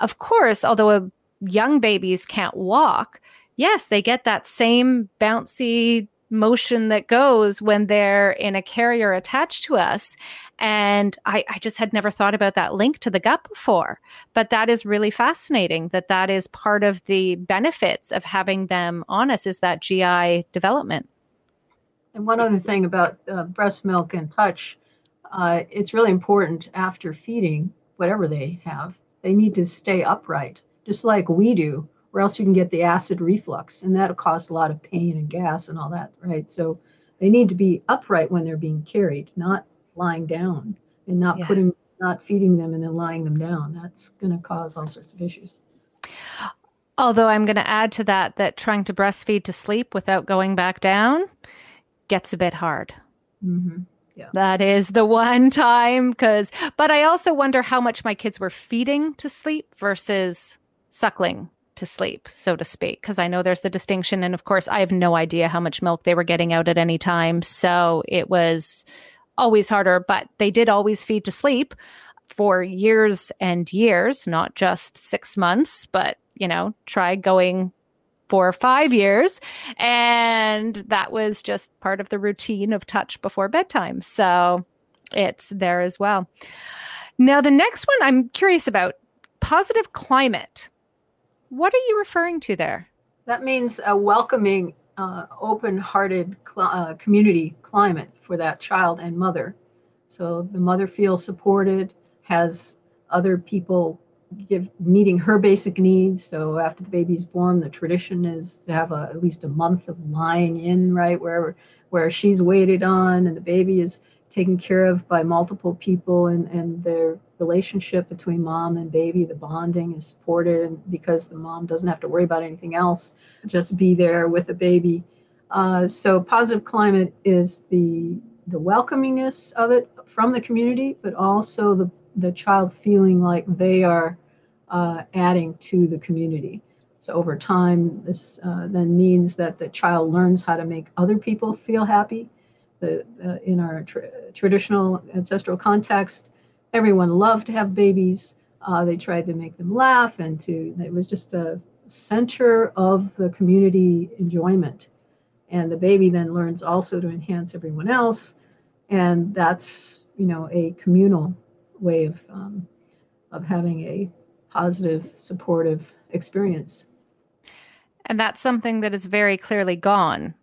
of course, although young babies can't walk, yes, they get that same bouncy motion that goes when they're in a carrier attached to us. And I just had never thought about that link to the gut before. But that is really fascinating, that is part of the benefits of having them on us, is that GI development. And one other thing about breast milk and touch, it's really important after feeding, whatever they have, they need to stay upright, just like we do, or else you can get the acid reflux, and that'll cause a lot of pain and gas and all that, right? So they need to be upright when they're being carried, not lying down, and not feeding them and then lying them down. That's going to cause all sorts of issues. Although I'm going to add to that trying to breastfeed to sleep without going back down gets a bit hard. Mm-hmm. Yeah. That is the one time, but I also wonder how much my kids were feeding to sleep versus suckling to sleep, so to speak, because I know there's the distinction. And of course, I have no idea how much milk they were getting out at any time. So it was always harder, but they did always feed to sleep for years and years, not just 6 months, but, try going 4 or 5 years. And that was just part of the routine of touch before bedtime. So it's there as well. Now, the next one I'm curious about, positive climate. What are you referring to there? That means a welcoming, open-hearted community climate for that child and mother. So the mother feels supported, has other people meeting her basic needs. So after the baby's born, the tradition is to have at least a month of lying in, right, where she's waited on and the baby is taken care of by multiple people, and their relationship between mom and baby, the bonding is supported, and because the mom doesn't have to worry about anything else, just be there with the baby. So positive climate is the the welcomingness of it from the community, but also the child feeling like they are adding to the community. So over time, this then means that the child learns how to make other people feel happy. In our traditional ancestral context, everyone loved to have babies. They tried to make them laugh, and it was just a center of the community enjoyment. And the baby then learns also to enhance everyone else, and that's, you know, a communal way of having a positive, supportive experience. And that's something that is very clearly gone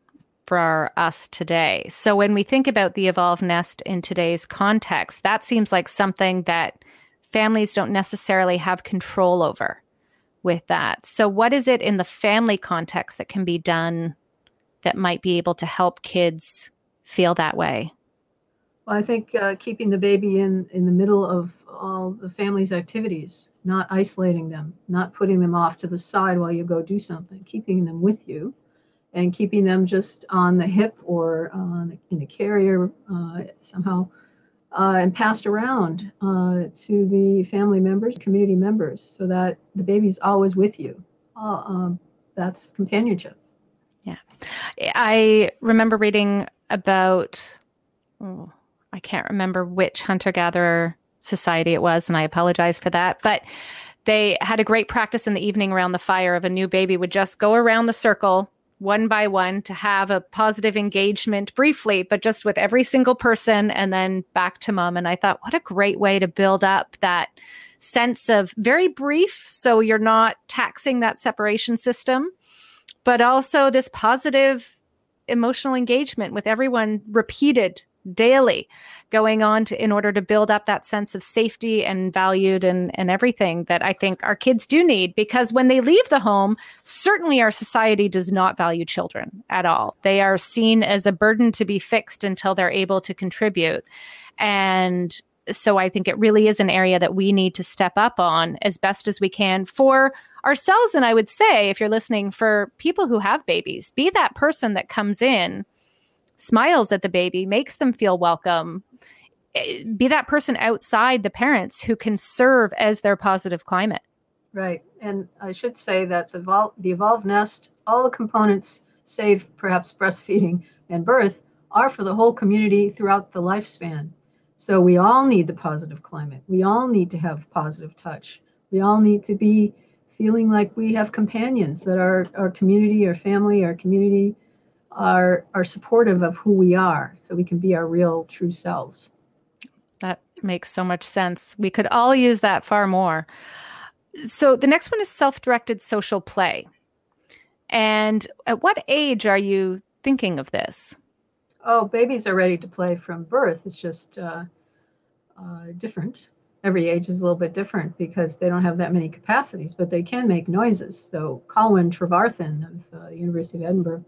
for us today. So when we think about the Evolved Nest in today's context, that seems like something that families don't necessarily have control over with that. So what is it in the family context that can be done that might be able to help kids feel that way? Well, I think keeping the baby in the middle of all the family's activities, not isolating them, not putting them off to the side while you go do something, keeping them with you and keeping them just on the hip or in a carrier somehow and passed around to the family members, community members, so that the baby's always with you. That's companionship. Yeah. I remember reading about, I can't remember which hunter-gatherer society it was, and I apologize for that, but they had a great practice in the evening around the fire of a new baby would just go around the circle one by one to have a positive engagement briefly, but just with every single person and then back to mom. And I thought, what a great way to build up that sense of very brief, so you're not taxing that separation system, but also this positive emotional engagement with everyone repeated daily going on to, in order to build up that sense of safety and valued and everything that I think our kids do need, because when they leave the home, certainly our society does not value children at all. They are seen as a burden to be fixed until they're able to contribute. And so I think it really is an area that we need to step up on as best as we can for ourselves. And I would say, if you're listening, for people who have babies, be that person that comes in, smiles at the baby, makes them feel welcome. Be that person outside the parents who can serve as their positive climate. Right. And I should say that the Evolved Nest, all the components, save perhaps breastfeeding and birth, are for the whole community throughout the lifespan. So we all need the positive climate. We all need to have positive touch. We all need to be feeling like we have companions, that our community, our family, our community are supportive of who we are, so we can be our real true selves. That makes so much sense. We could all use that far more. So the next one is self-directed social play. And at what age are you thinking of this? Oh, babies are ready to play from birth. It's just different. Every age is a little bit different because they don't have that many capacities, but they can make noises. So Colwyn Trevarthen of the University of Edinburgh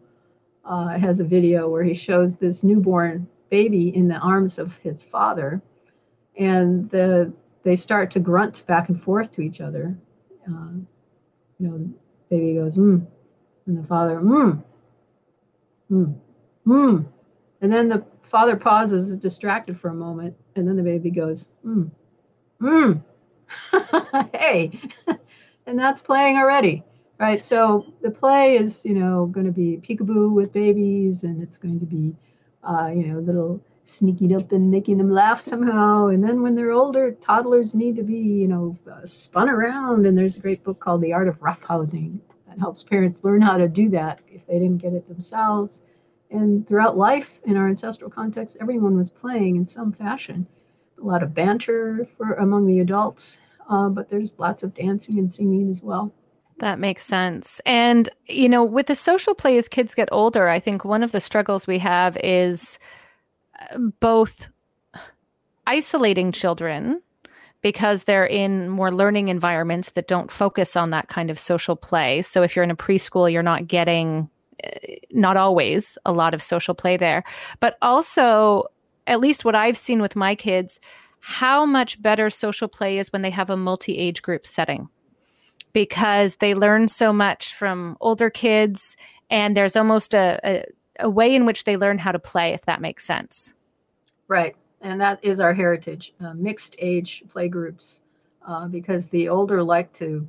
has a video where he shows this newborn baby in the arms of his father, and they start to grunt back and forth to each other. You know, the baby goes, mm, and the father, mm, mm, mm. And then the father pauses, is distracted for a moment, and then the baby goes, mm, mm, hey, and that's playing already. Right, so the play is, you know, going to be peekaboo with babies, and it's going to be, you know, little sneaking up and making them laugh somehow. And then when they're older, toddlers need to be, you know, spun around. And there's a great book called The Art of Roughhousing that helps parents learn how to do that if they didn't get it themselves. And throughout life, in our ancestral context, everyone was playing in some fashion. A lot of banter among the adults, but there's lots of dancing and singing as well. That makes sense. And, you know, with the social play as kids get older, I think one of the struggles we have is both isolating children because they're in more learning environments that don't focus on that kind of social play. So if you're in a preschool, you're not getting, not always, a lot of social play there. But also, at least what I've seen with my kids, how much better social play is when they have a multi-age group setting, because they learn so much from older kids, and there's almost a way in which they learn how to play, if that makes sense. Right. And that is our heritage, mixed age playgroups, because the older like to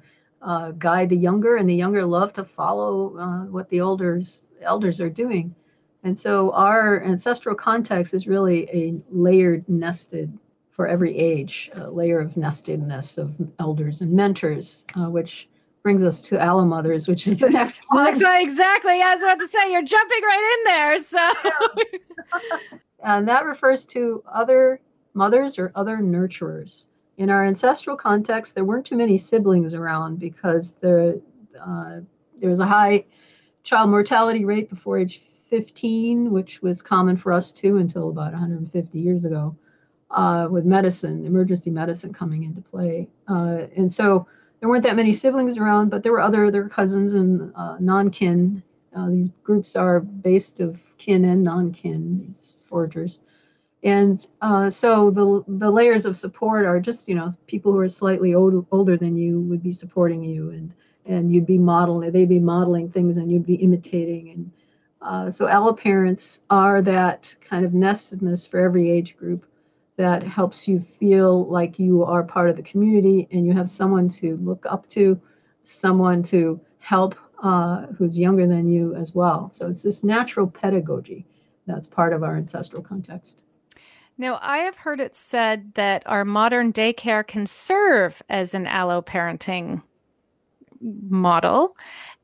guide the younger, and the younger love to follow what the elders are doing. And so our ancestral context is really a layered, nested, for every age, a layer of nestedness of elders and mentors, which brings us to Allo Mothers, which is the next one. Exactly. I was about to say, you're jumping right in there. So, and that refers to other mothers or other nurturers. In our ancestral context, there weren't too many siblings around because there was a high child mortality rate before age 15, which was common for us too until about 150 years ago, with medicine, emergency medicine coming into play. And so there weren't that many siblings around, but there were other cousins and non-kin. These groups are based of kin and non-kin, these foragers. And so the layers of support are just, you know, people who are slightly older than you would be supporting you, and you'd be modeling, they'd be modeling things, and you'd be imitating. And so alloparents are that kind of nestedness for every age group that helps you feel like you are part of the community, and you have someone to look up to, someone to help who's younger than you as well. So it's this natural pedagogy that's part of our ancestral context. Now, I have heard it said that our modern daycare can serve as an allo-parenting model,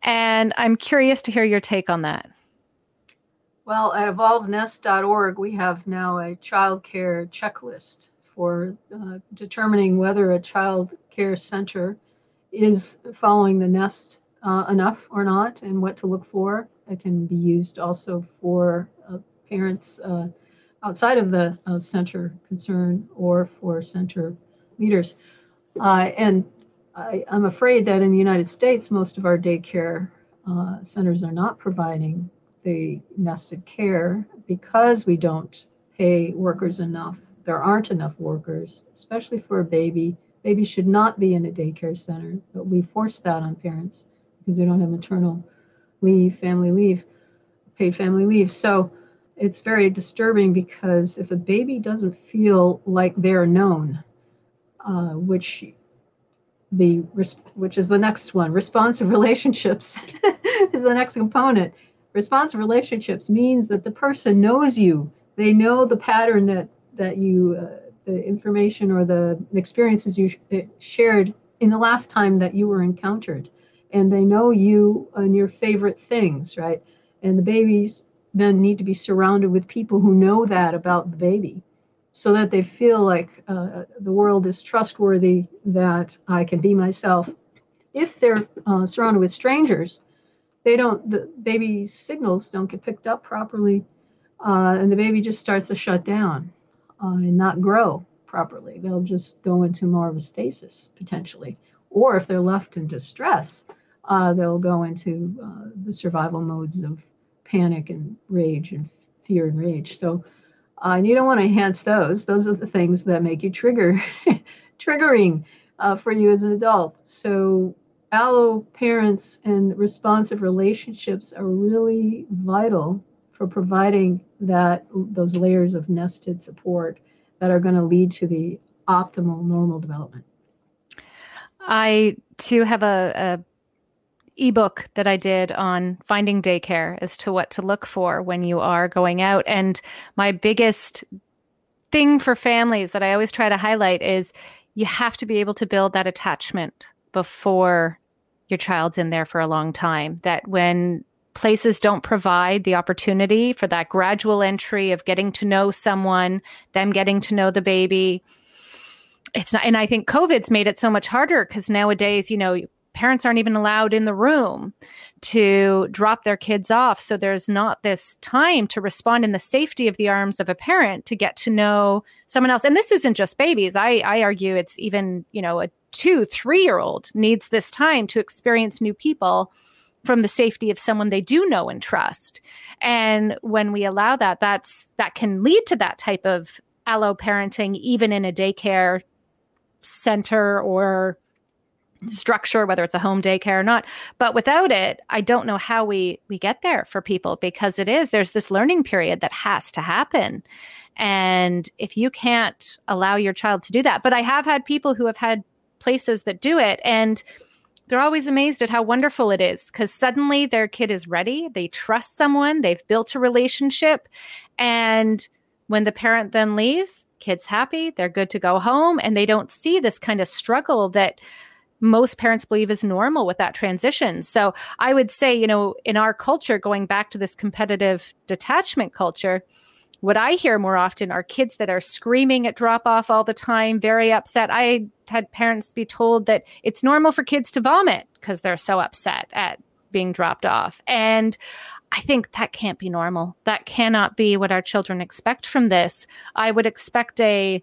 and I'm curious to hear your take on that. Well, at evolvednest.org, we have now a child care checklist for determining whether a child care center is following the nest enough or not, and what to look for. It can be used also for parents outside of the center concern, or for center leaders. And I'm afraid that in the United States, most of our daycare centers are not providing the nested care because we don't pay workers enough. There aren't enough workers, especially for a baby. Baby should not be in a daycare center, but we force that on parents because we don't have maternal leave, family leave, paid family leave. So it's very disturbing, because if a baby doesn't feel like they're known, which is the next one, responsive relationships is the next component. Responsive relationships means that the person knows you. They know the pattern that you, the information or the experiences you shared in the last time that you were encountered, and they know you and your favorite things, right? And the babies then need to be surrounded with people who know that about the baby, so that they feel like the world is trustworthy, that I can be myself. If they're surrounded with strangers, the baby's signals don't get picked up properly, and the baby just starts to shut down and not grow properly. They'll just go into more of a stasis potentially, or if they're left in distress, they'll go into the survival modes of panic and rage and fear and rage. So, and you don't want to enhance those. Those are the things that make you triggering for you as an adult. So allo parents and responsive relationships are really vital for providing those layers of nested support that are going to lead to the optimal normal development. I too have a ebook that I did on finding daycare as to what to look for when you are going out. And my biggest thing for families that I always try to highlight is you have to be able to build that attachment before your child's in there for a long time. That when places don't provide the opportunity for that gradual entry of getting to know someone, them getting to know the baby, it's not. And I think COVID's made it so much harder, because nowadays, you know, parents aren't even allowed in the room to drop their kids off. So there's not this time to respond in the safety of the arms of a parent to get to know someone else. And this isn't just babies. I argue it's even, you know, a 2-3-year-old needs this time to experience new people from the safety of someone they do know and trust. And when we allow that, that can lead to that type of allo parenting, even in a daycare center or structure, whether it's a home daycare or not. But without it, I don't know how we get there for people, because there's this learning period that has to happen. And if you can't allow your child to do that, but I have had people who have had places that do it, and they're always amazed at how wonderful it is, because suddenly their kid is ready. They trust someone. They've built a relationship. And when the parent then leaves, kid's happy. They're good to go home. And they don't see this kind of struggle that most parents believe is normal with that transition. So I would say, you know, in our culture, going back to this competitive detachment culture, what I hear more often are kids that are screaming at drop-off all the time, very upset. I had parents be told that it's normal for kids to vomit because they're so upset at being dropped off. And I think that can't be normal. That cannot be what our children expect from this. I would expect a,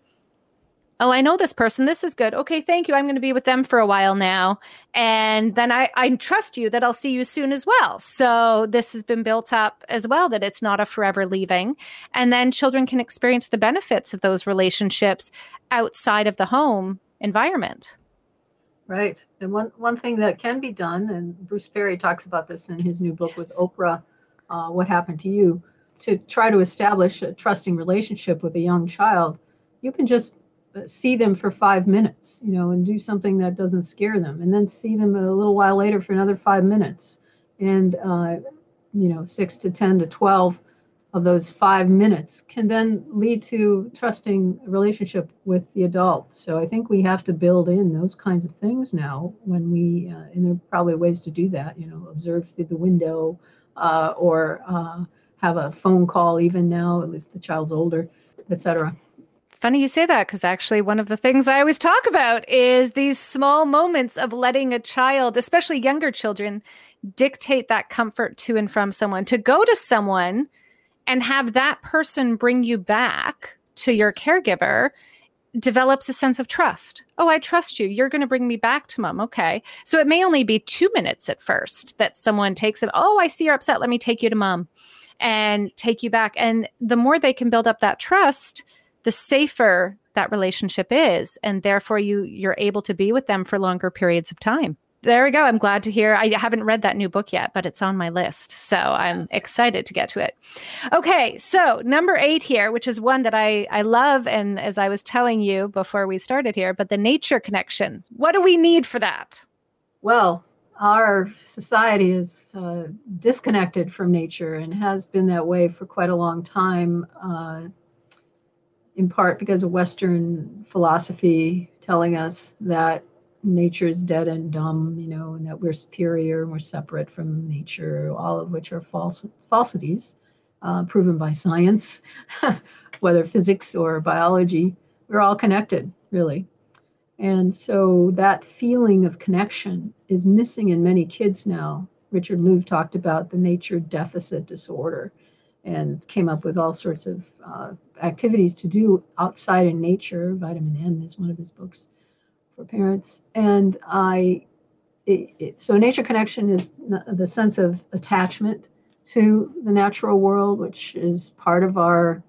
oh, I know this person. This is good. Okay, thank you. I'm going to be with them for a while now. And then I trust you that I'll see you soon as well. So this has been built up as well, that it's not a forever leaving. And then children can experience the benefits of those relationships outside of the home environment. Right. And one thing that can be done, and Bruce Perry talks about this in his new book yes. with Oprah, What Happened to You, to try to establish a trusting relationship with a young child, you can just see them for 5 minutes, you know, and do something that doesn't scare them, and then see them a little while later for another 5 minutes. And, you know, 6 to 10 to 12 of those 5 minutes can then lead to trusting relationship with the adult. So I think we have to build in those kinds of things now when we, and there are probably ways to do that, you know, observe through the window or have a phone call even now if the child's older, et cetera. Funny you say that, because actually one of the things I always talk about is these small moments of letting a child, especially younger children, dictate that comfort to and from someone, to go to someone and have that person bring you back to your caregiver develops a sense of trust. Oh, I trust you. You're going to bring me back to mom. Okay. So it may only be 2 minutes at first that someone takes them. Oh, I see you're upset. Let me take you to mom and take you back. And the more they can build up that trust, the safer that relationship is, and therefore you're able to be with them for longer periods of time. There we go. I'm glad to hear. I haven't read that new book yet, but it's on my list, so I'm excited to get to it. Okay, so number 8 here, which is one that I love, and as I was telling you before we started here, but the nature connection. What do we need for that? Well, our society is disconnected from nature and has been that way for quite a long time, in part because of Western philosophy telling us that nature is dead and dumb, you know, and that we're superior and we're separate from nature, all of which are falsities proven by science, whether physics or biology. We're all connected, really. And so that feeling of connection is missing in many kids now. Richard Louv talked about the nature deficit disorder and came up with all sorts of activities to do outside in nature. Vitamin N is one of his books for parents. And so nature connection is the sense of attachment to the natural world, which is part of our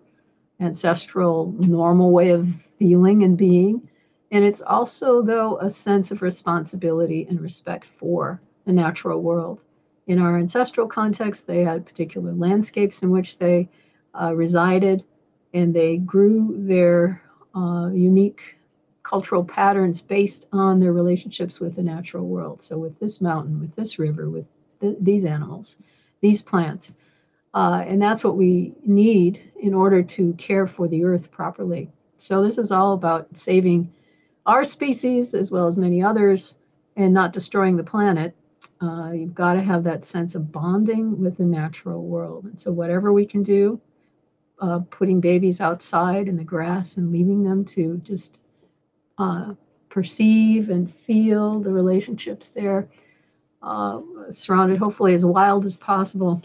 ancestral normal way of feeling and being. And it's also, though, a sense of responsibility and respect for the natural world. In our ancestral context, they had particular landscapes in which they resided, and they grew their unique cultural patterns based on their relationships with the natural world. So with this mountain, with this river, with these animals, these plants. And that's what we need in order to care for the earth properly. So this is all about saving our species as well as many others and not destroying the planet. You've got to have that sense of bonding with the natural world. And so whatever we can do, putting babies outside in the grass and leaving them to just perceive and feel the relationships there, surrounded hopefully as wild as possible.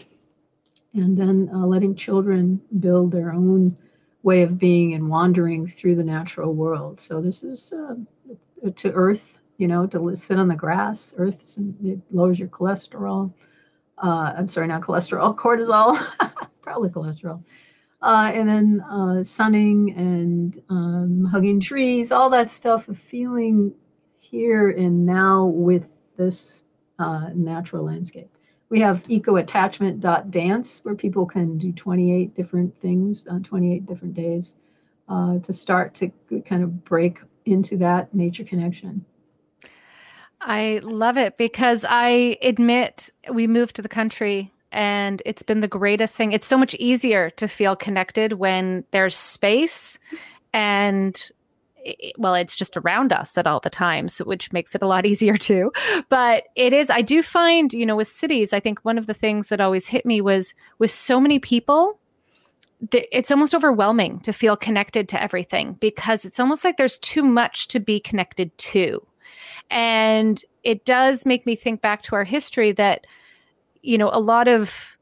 And then letting children build their own way of being and wandering through the natural world. So this is to earth. You know, to sit on the grass, it lowers your cholesterol. I'm sorry, not cholesterol, cortisol, probably cholesterol. And then sunning and hugging trees, all that stuff of feeling here and now with this natural landscape, We have ecoattachment.dance, where people can do 28 different things on 28 different days to start to kind of break into that nature connection. I love it, because I admit we moved to the country and it's been the greatest thing. It's so much easier to feel connected when there's space and well, it's just around us at all the time, so which makes it a lot easier too. But it is, I do find, you know, with cities, I think one of the things that always hit me was with so many people, it's almost overwhelming to feel connected to everything, because it's almost like there's too much to be connected to. And it does make me think back to our history that, you know, a lot of,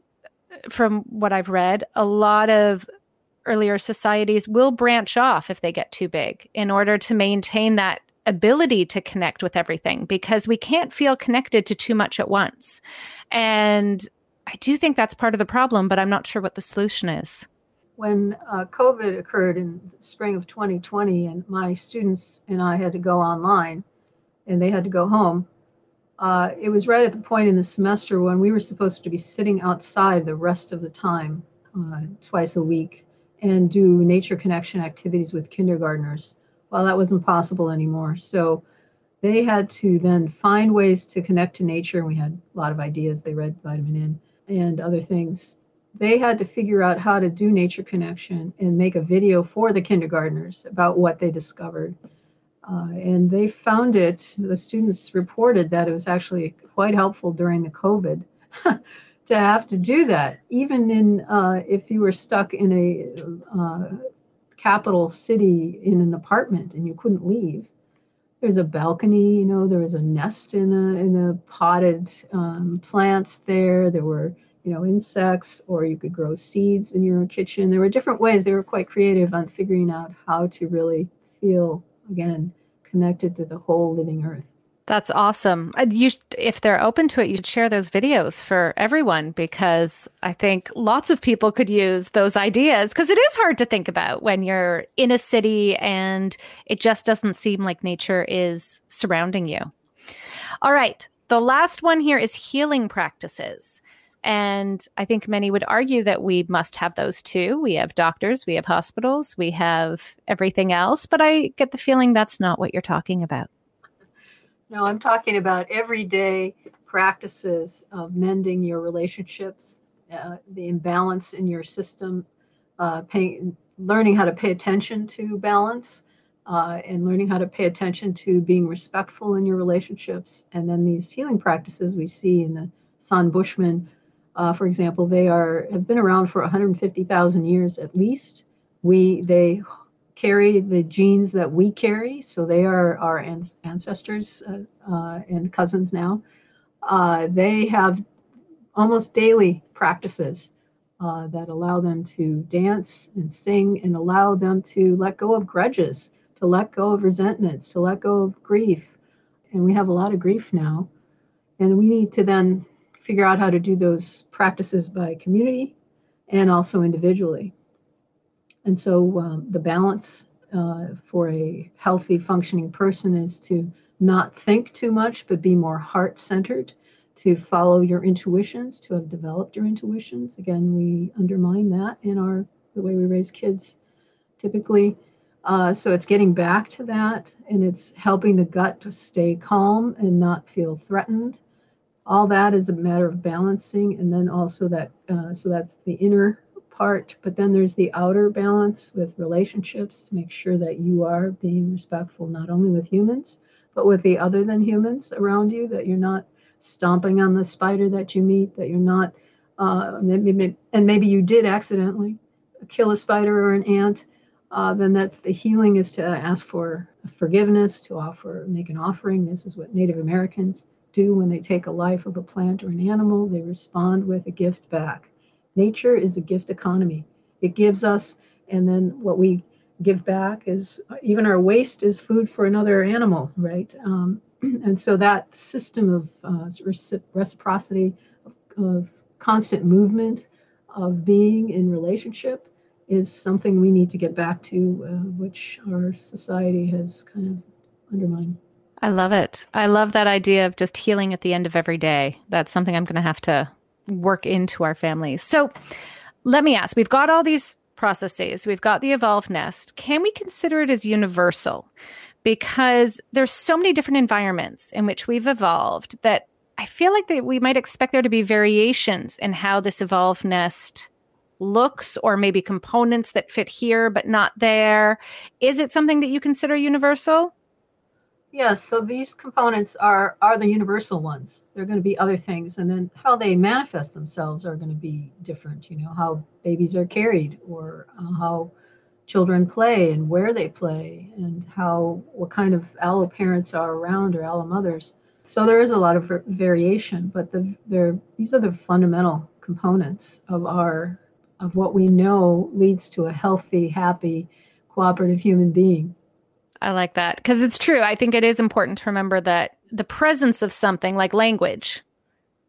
from what I've read, a lot of earlier societies will branch off if they get too big in order to maintain that ability to connect with everything, because we can't feel connected to too much at once. And I do think that's part of the problem, but I'm not sure what the solution is. When COVID occurred in the spring of 2020 and my students and I had to go online and they had to go home, it was right at the point in the semester when we were supposed to be sitting outside the rest of the time, twice a week, and do nature connection activities with kindergartners. Well, that wasn't possible anymore. So they had to then find ways to connect to nature. And we had a lot of ideas. They read Vitamin N and other things. They had to figure out how to do nature connection and make a video for the kindergartners about what they discovered. And they found it, the students reported that it was actually quite helpful during the COVID to have to do that, even in if you were stuck in a capital city in an apartment and you couldn't leave. There's a balcony, you know. There was a nest in the potted plants there. There were, you know, insects, or you could grow seeds in your kitchen. There were different ways. They were quite creative on figuring out how to really feel again connected to the whole living earth. That's awesome. You, if they're open to it, you should share those videos for everyone, because I think lots of people could use those ideas, because it is hard to think about when you're in a city and it just doesn't seem like nature is surrounding you. All right. The last one here is healing practices. And I think many would argue that we must have those too. We have doctors, we have hospitals, we have everything else, but I get the feeling that's not what you're talking about. No, I'm talking about everyday practices of mending your relationships, the imbalance in your system, learning how to pay attention to balance, and learning how to pay attention to being respectful in your relationships. And then these healing practices we see in the San Bushman, for example, they have been around for 150,000 years at least. They carry the genes that we carry, so they are our ancestors and cousins now. They have almost daily practices that allow them to dance and sing, and allow them to let go of grudges, to let go of resentments, to let go of grief. And we have a lot of grief now. And we need to then figure out how to do those practices by community and also individually. And so the balance for a healthy functioning person is to not think too much, but be more heart-centered, to follow your intuitions, to have developed your intuitions. Again, we undermine that in the way we raise kids typically. So it's getting back to that, and it's helping the gut to stay calm and not feel threatened. All that is a matter of balancing, and then also that, so that's the inner part, but then there's the outer balance with relationships to make sure that you are being respectful, not only with humans, but with the other than humans around you, that you're not stomping on the spider that you meet, that you're not, and maybe you did accidentally kill a spider or an ant, then that's the healing, is to ask for forgiveness, to make an offering. This is what Native Americans do when they take a life of a plant or an animal. They respond with a gift back. Nature is a gift economy. It gives us, and then what we give back is, even our waste is food for another animal, right? And so that system of reciprocity, of constant movement, of being in relationship, is something we need to get back to, which our society has kind of undermined. I love it. I love that idea of just healing at the end of every day. That's something I'm going to have to work into our families. So let me ask, we've got all these processes, we've got the evolved nest. Can we consider it as universal? Because there's so many different environments in which we've evolved that I feel like that we might expect there to be variations in how this evolved nest looks, or maybe components that fit here but not there. Is it something that you consider universal? Yes, so these components are the universal ones. There are going to be other things, and then how they manifest themselves are going to be different. You know, how babies are carried, or how children play and where they play, and how, what kind of allo parents are around, or allo mothers. So there is a lot of variation, but these are the fundamental components of what we know leads to a healthy, happy, cooperative human being. I like that, because it's true. I think it is important to remember that the presence of something like language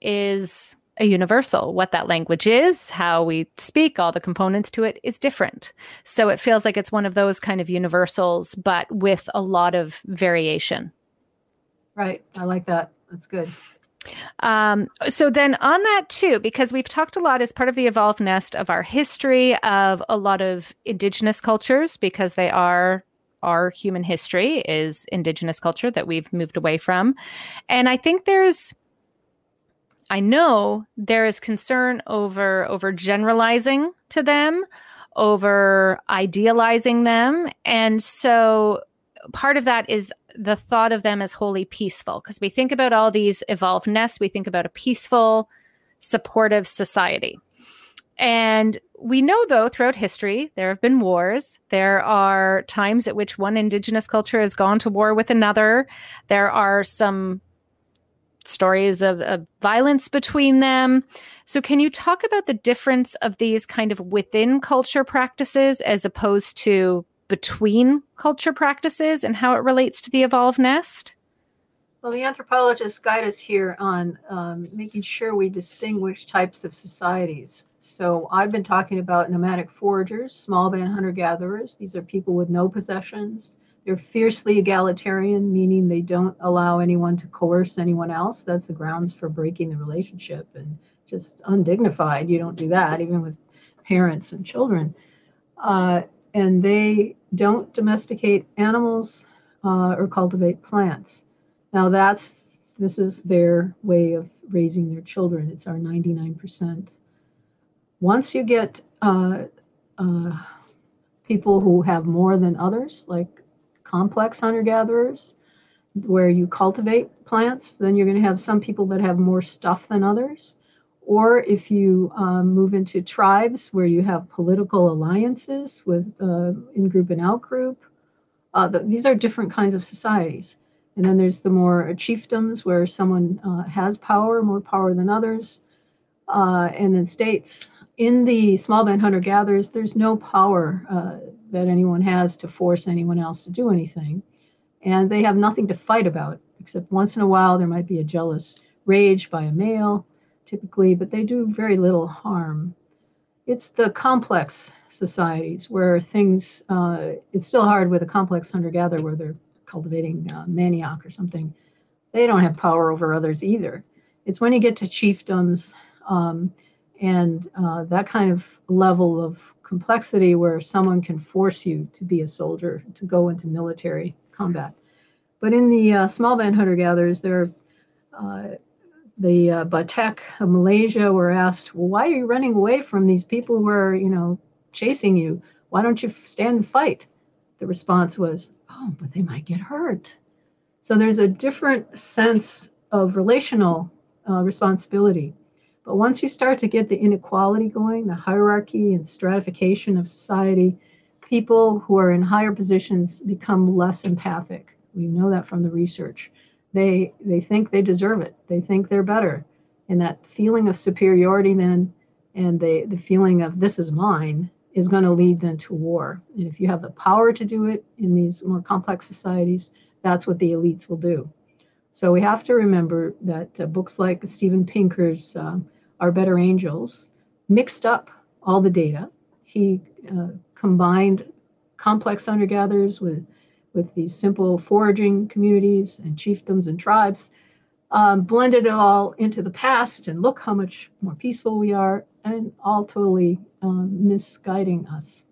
is a universal. What that language is, how we speak, all the components to it is different. So it feels like it's one of those kind of universals, but with a lot of variation. Right. I like that. That's good. So then on that too, because we've talked a lot as part of the Evolved Nest of our history of a lot of indigenous cultures, because they are our human history is indigenous culture that we've moved away from. And I think there is concern over generalizing to them, over idealizing them. And so part of that is the thought of them as wholly peaceful, because we think about all these evolved nests, we think about a peaceful, supportive society. And we know, though, throughout history, there have been wars. There are times at which one indigenous culture has gone to war with another. There are some stories of violence between them. So can you talk about the difference of these kind of within culture practices as opposed to between culture practices and how it relates to the evolved nest? Well, the anthropologists guide us here on making sure we distinguish types of societies. So I've been talking about nomadic foragers, small band hunter-gatherers. These are people with no possessions. They're fiercely egalitarian, meaning they don't allow anyone to coerce anyone else. That's the grounds for breaking the relationship, and just undignified. You don't do that, even with parents and children. And they don't domesticate animals or cultivate plants. Now this is their way of raising their children. It's our 99%. Once you get people who have more than others, like complex hunter-gatherers, where you cultivate plants, then you're going to have some people that have more stuff than others. Or if you move into tribes where you have political alliances with in-group and out-group, these are different kinds of societies. And then there's the more chiefdoms, where someone has power, more power than others, and then states. In the small band hunter-gatherers, there's no power that anyone has to force anyone else to do anything. And they have nothing to fight about, except once in a while there might be a jealous rage by a male, typically, but they do very little harm. It's the complex societies where things, it's still hard with a complex hunter-gatherer where they're cultivating manioc or something. They don't have power over others either. It's when you get to chiefdoms and that kind of level of complexity where someone can force you to be a soldier, to go into military combat. But in the small band hunter-gatherers, the Batek of Malaysia were asked, well, why are you running away from these people who are, chasing you? Why don't you stand and fight? The response was, oh, but they might get hurt. So there's a different sense of relational responsibility. But once you start to get the inequality going, the hierarchy and stratification of society, people who are in higher positions become less empathic. We know that from the research. They think they deserve it. They think they're better. And that feeling of superiority then, and the feeling of this is mine, is going to lead then to war. And if you have the power to do it in these more complex societies, that's what the elites will do. So we have to remember that books like Steven Pinker's Our Better Angels mixed up all the data. He combined complex hunter-gatherers with these simple foraging communities and chiefdoms and tribes blended it all into the past and look how much more peaceful we are, and all totally misguiding us.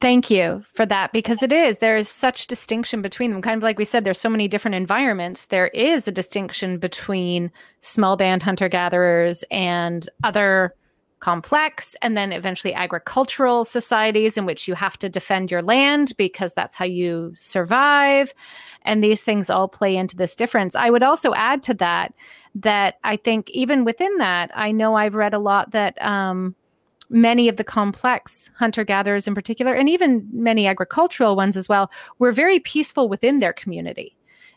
Thank you for that, because it is, there is such distinction between them. Kind of like we said, there's so many different environments. There is a distinction between small band hunter-gatherers and other complex, and then eventually agricultural societies in which you have to defend your land because that's how you survive. And these things all play into this difference. I would also add to that, that I think even within that, I know I've read a lot that many of the complex hunter-gatherers in particular, and even many agricultural ones as well, were very peaceful within their community,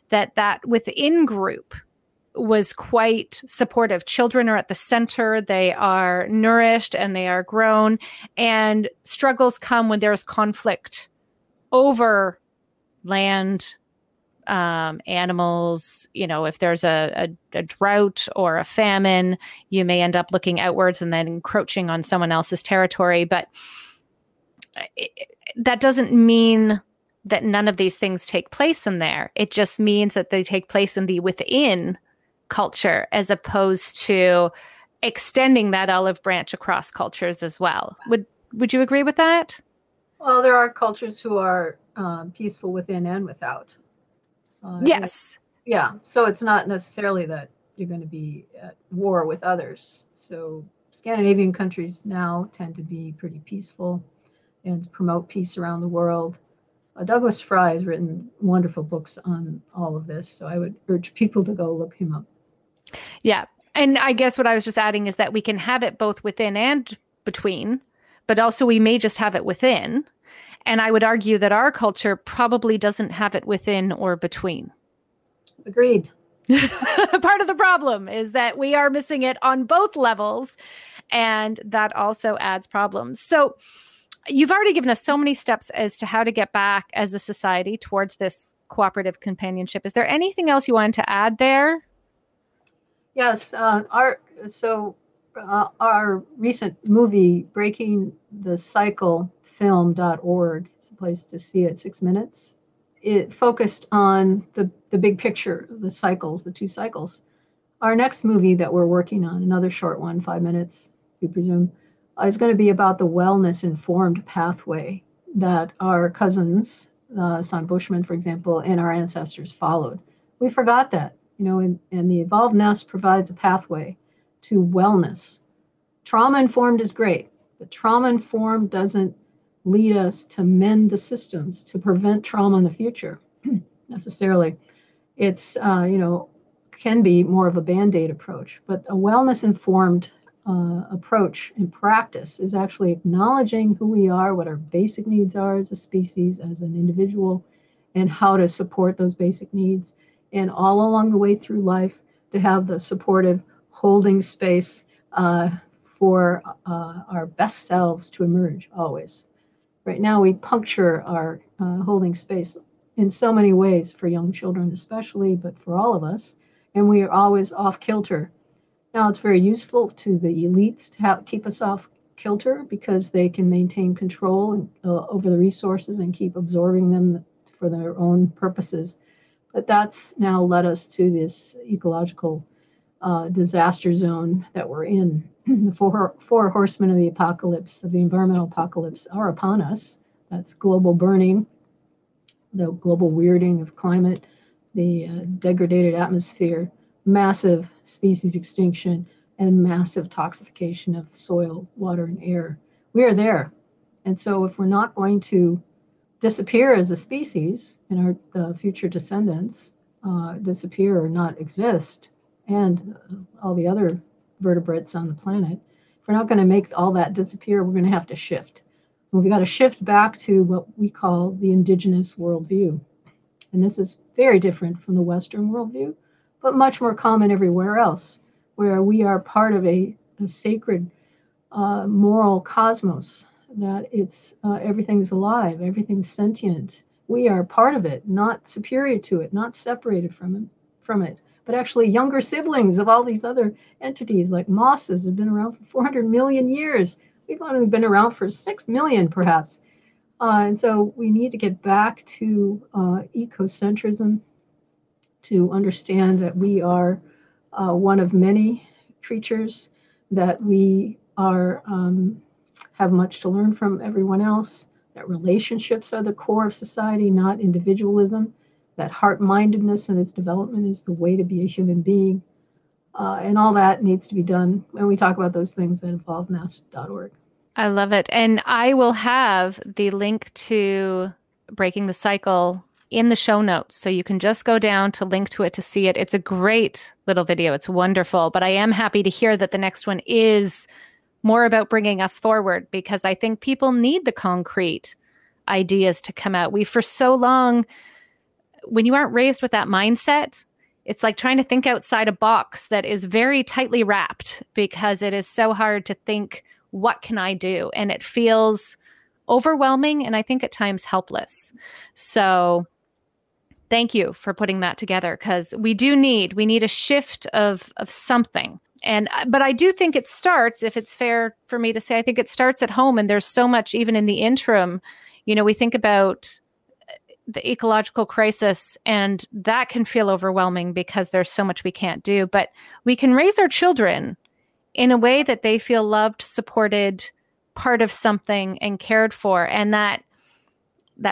that within group was quite supportive. Children are at the center, they are nourished and they are grown, and struggles come when there's conflict over land, animals. You know, if there's a drought or a famine, you may end up looking outwards and then encroaching on someone else's territory. But that doesn't mean that none of these things take place in there. It just means that they take place in the within culture, as opposed to extending that olive branch across cultures as well. Would you agree with that? Well, there are cultures who are peaceful within and without. Yes. Yeah. So it's not necessarily that you're going to be at war with others. So Scandinavian countries now tend to be pretty peaceful and promote peace around the world. Douglas Fry has written wonderful books on all of this. So I would urge people to go look him up. Yeah. And I guess what I was just adding is that we can have it both within and between, but also we may just have it within. And I would argue that our culture probably doesn't have it within or between. Agreed. Part of the problem is that we are missing it on both levels, and that also adds problems. So you've already given us so many steps as to how to get back as a society towards this cooperative companionship. Is there anything else you wanted to add there? Yes. Our recent movie, Breaking the Cycle, film.org. It's a place to see it, 6 minutes. It focused on the big picture, the cycles, the two cycles. Our next movie that we're working on, another short one, 5 minutes, we presume, is going to be about the wellness-informed pathway that our cousins, San Bushman, for example, and our ancestors followed. We forgot that, and the Evolved Nest provides a pathway to wellness. Trauma-informed is great, but trauma-informed doesn't lead us to mend the systems to prevent trauma in the future necessarily. It's, can be more of a Band-Aid approach, but a wellness-informed approach and practice is actually acknowledging who we are, what our basic needs are as a species, as an individual, and how to support those basic needs. And all along the way through life, to have the supportive holding space for our best selves to emerge always. Right now, we puncture our holding space in so many ways, for young children especially, but for all of us, and we are always off kilter. Now, it's very useful to the elites to keep us off kilter, because they can maintain control over the resources and keep absorbing them for their own purposes. But that's now led us to this ecological disaster zone that we're in. The four horsemen of the apocalypse, of the environmental apocalypse, are upon us. That's global burning, the global weirding of climate, the degraded atmosphere, massive species extinction, and massive toxification of soil, water, and air. We are there. And so if we're not going to disappear as a species, and our future descendants disappear or not exist, and all the other vertebrates on the planet, if we're not going to make all that disappear, we're going to have to shift. And we've got to shift back to what we call the indigenous worldview. And this is very different from the Western worldview, but much more common everywhere else, where we are part of a sacred moral cosmos, that it's everything's alive, everything's sentient. We are part of it, not superior to it, not separated from it. But actually younger siblings of all these other entities, like mosses have been around for 400 million years. We've only been around for 6 million, perhaps. And so we need to get back to ecocentrism, to understand that we are one of many creatures that we are have much to learn from everyone else, that relationships are the core of society, not individualism, that heart-mindedness and its development is the way to be a human being, and all that needs to be done. And we talk about those things at evolvednest.org. I love it. And I will have the link to Breaking the Cycle in the show notes. So you can just go down to link to it to see it. It's a great little video. It's wonderful. But I am happy to hear that the next one is more about bringing us forward, because I think people need the concrete ideas to come out. We, for so long, when you aren't raised with that mindset, it's like trying to think outside a box that is very tightly wrapped, because it is so hard to think, what can I do? And it feels overwhelming, and I think at times helpless. So thank you for putting that together, because we need a shift of something. But I do think it starts, if it's fair for me to say, I think it starts at home. And there's so much, even in the interim, you know, we think about the ecological crisis, and that can feel overwhelming because there's so much we can't do, but we can raise our children in a way that they feel loved, supported, part of something, and cared for. And that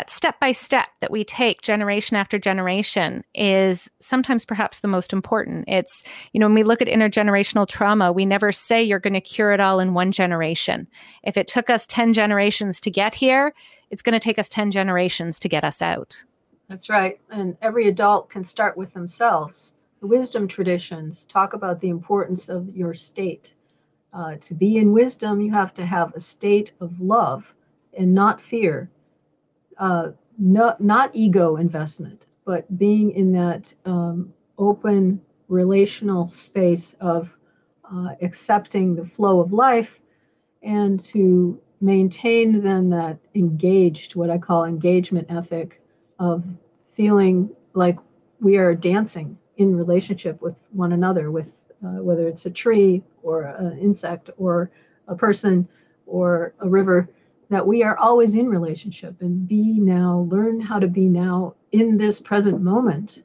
step-by-step that we take generation after generation is sometimes perhaps the most important. It's, you know, when we look at intergenerational trauma, we never say you're going to cure it all in one generation. If it took us 10 generations to get here, it's going to take us 10 generations to get us out. That's right. And every adult can start with themselves. The wisdom traditions talk about the importance of your state. To be in wisdom, you have to have a state of love and not fear. Not ego investment, but being in that open relational space of accepting the flow of life, and to maintain then that engaged, what I call engagement ethic, of feeling like we are dancing in relationship with one another, with whether it's a tree or an insect or a person or a river, that we are always in relationship, and be now, learn how to be now in this present moment.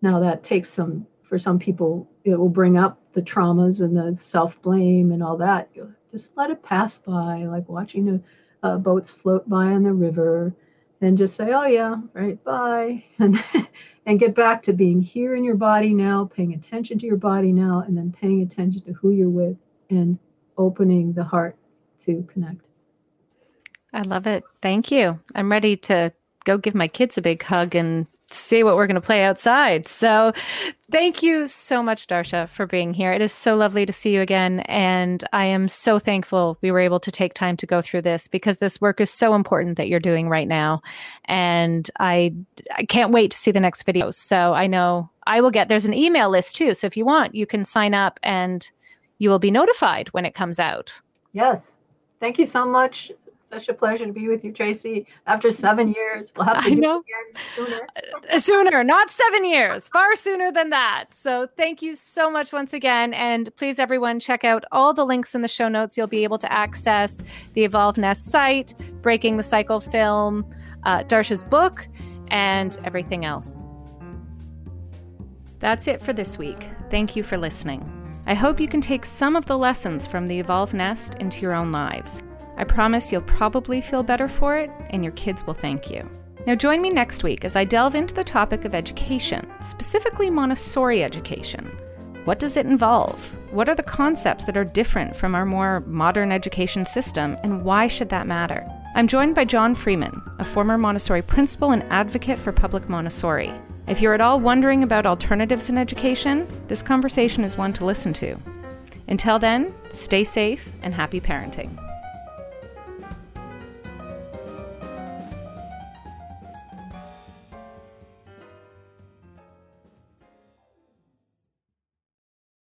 Now that takes for some people, it will bring up the traumas and the self-blame and all that. Just let it pass by, like watching the boats float by on the river, and just say, oh yeah, right, bye. And get back to being here in your body now, paying attention to your body now, and then paying attention to who you're with and opening the heart to connect. I love it. Thank you. I'm ready to go give my kids a big hug and see what we're going to play outside. So thank you so much, Darcia, for being here. It is so lovely to see you again. And I am so thankful we were able to take time to go through this, because this work is so important that you're doing right now. And I can't wait to see the next video. So I know I will get, there's an email list too. So if you want, you can sign up and you will be notified when it comes out. Yes. Thank you so much. Such a pleasure to be with you, Tracy. After 7 years, we'll have to do it again sooner. Sooner, not 7 years. Far sooner than that. So thank you so much once again. And please, everyone, check out all the links in the show notes. You'll be able to access the Evolved Nest site, Breaking the Cycle film, Darcia's book, and everything else. That's it for this week. Thank you for listening. I hope you can take some of the lessons from the Evolved Nest into your own lives. I promise you'll probably feel better for it, and your kids will thank you. Now join me next week as I delve into the topic of education, specifically Montessori education. What does it involve? What are the concepts that are different from our more modern education system, and why should that matter? I'm joined by John Freeman, a former Montessori principal and advocate for public Montessori. If you're at all wondering about alternatives in education, this conversation is one to listen to. Until then, stay safe and happy parenting.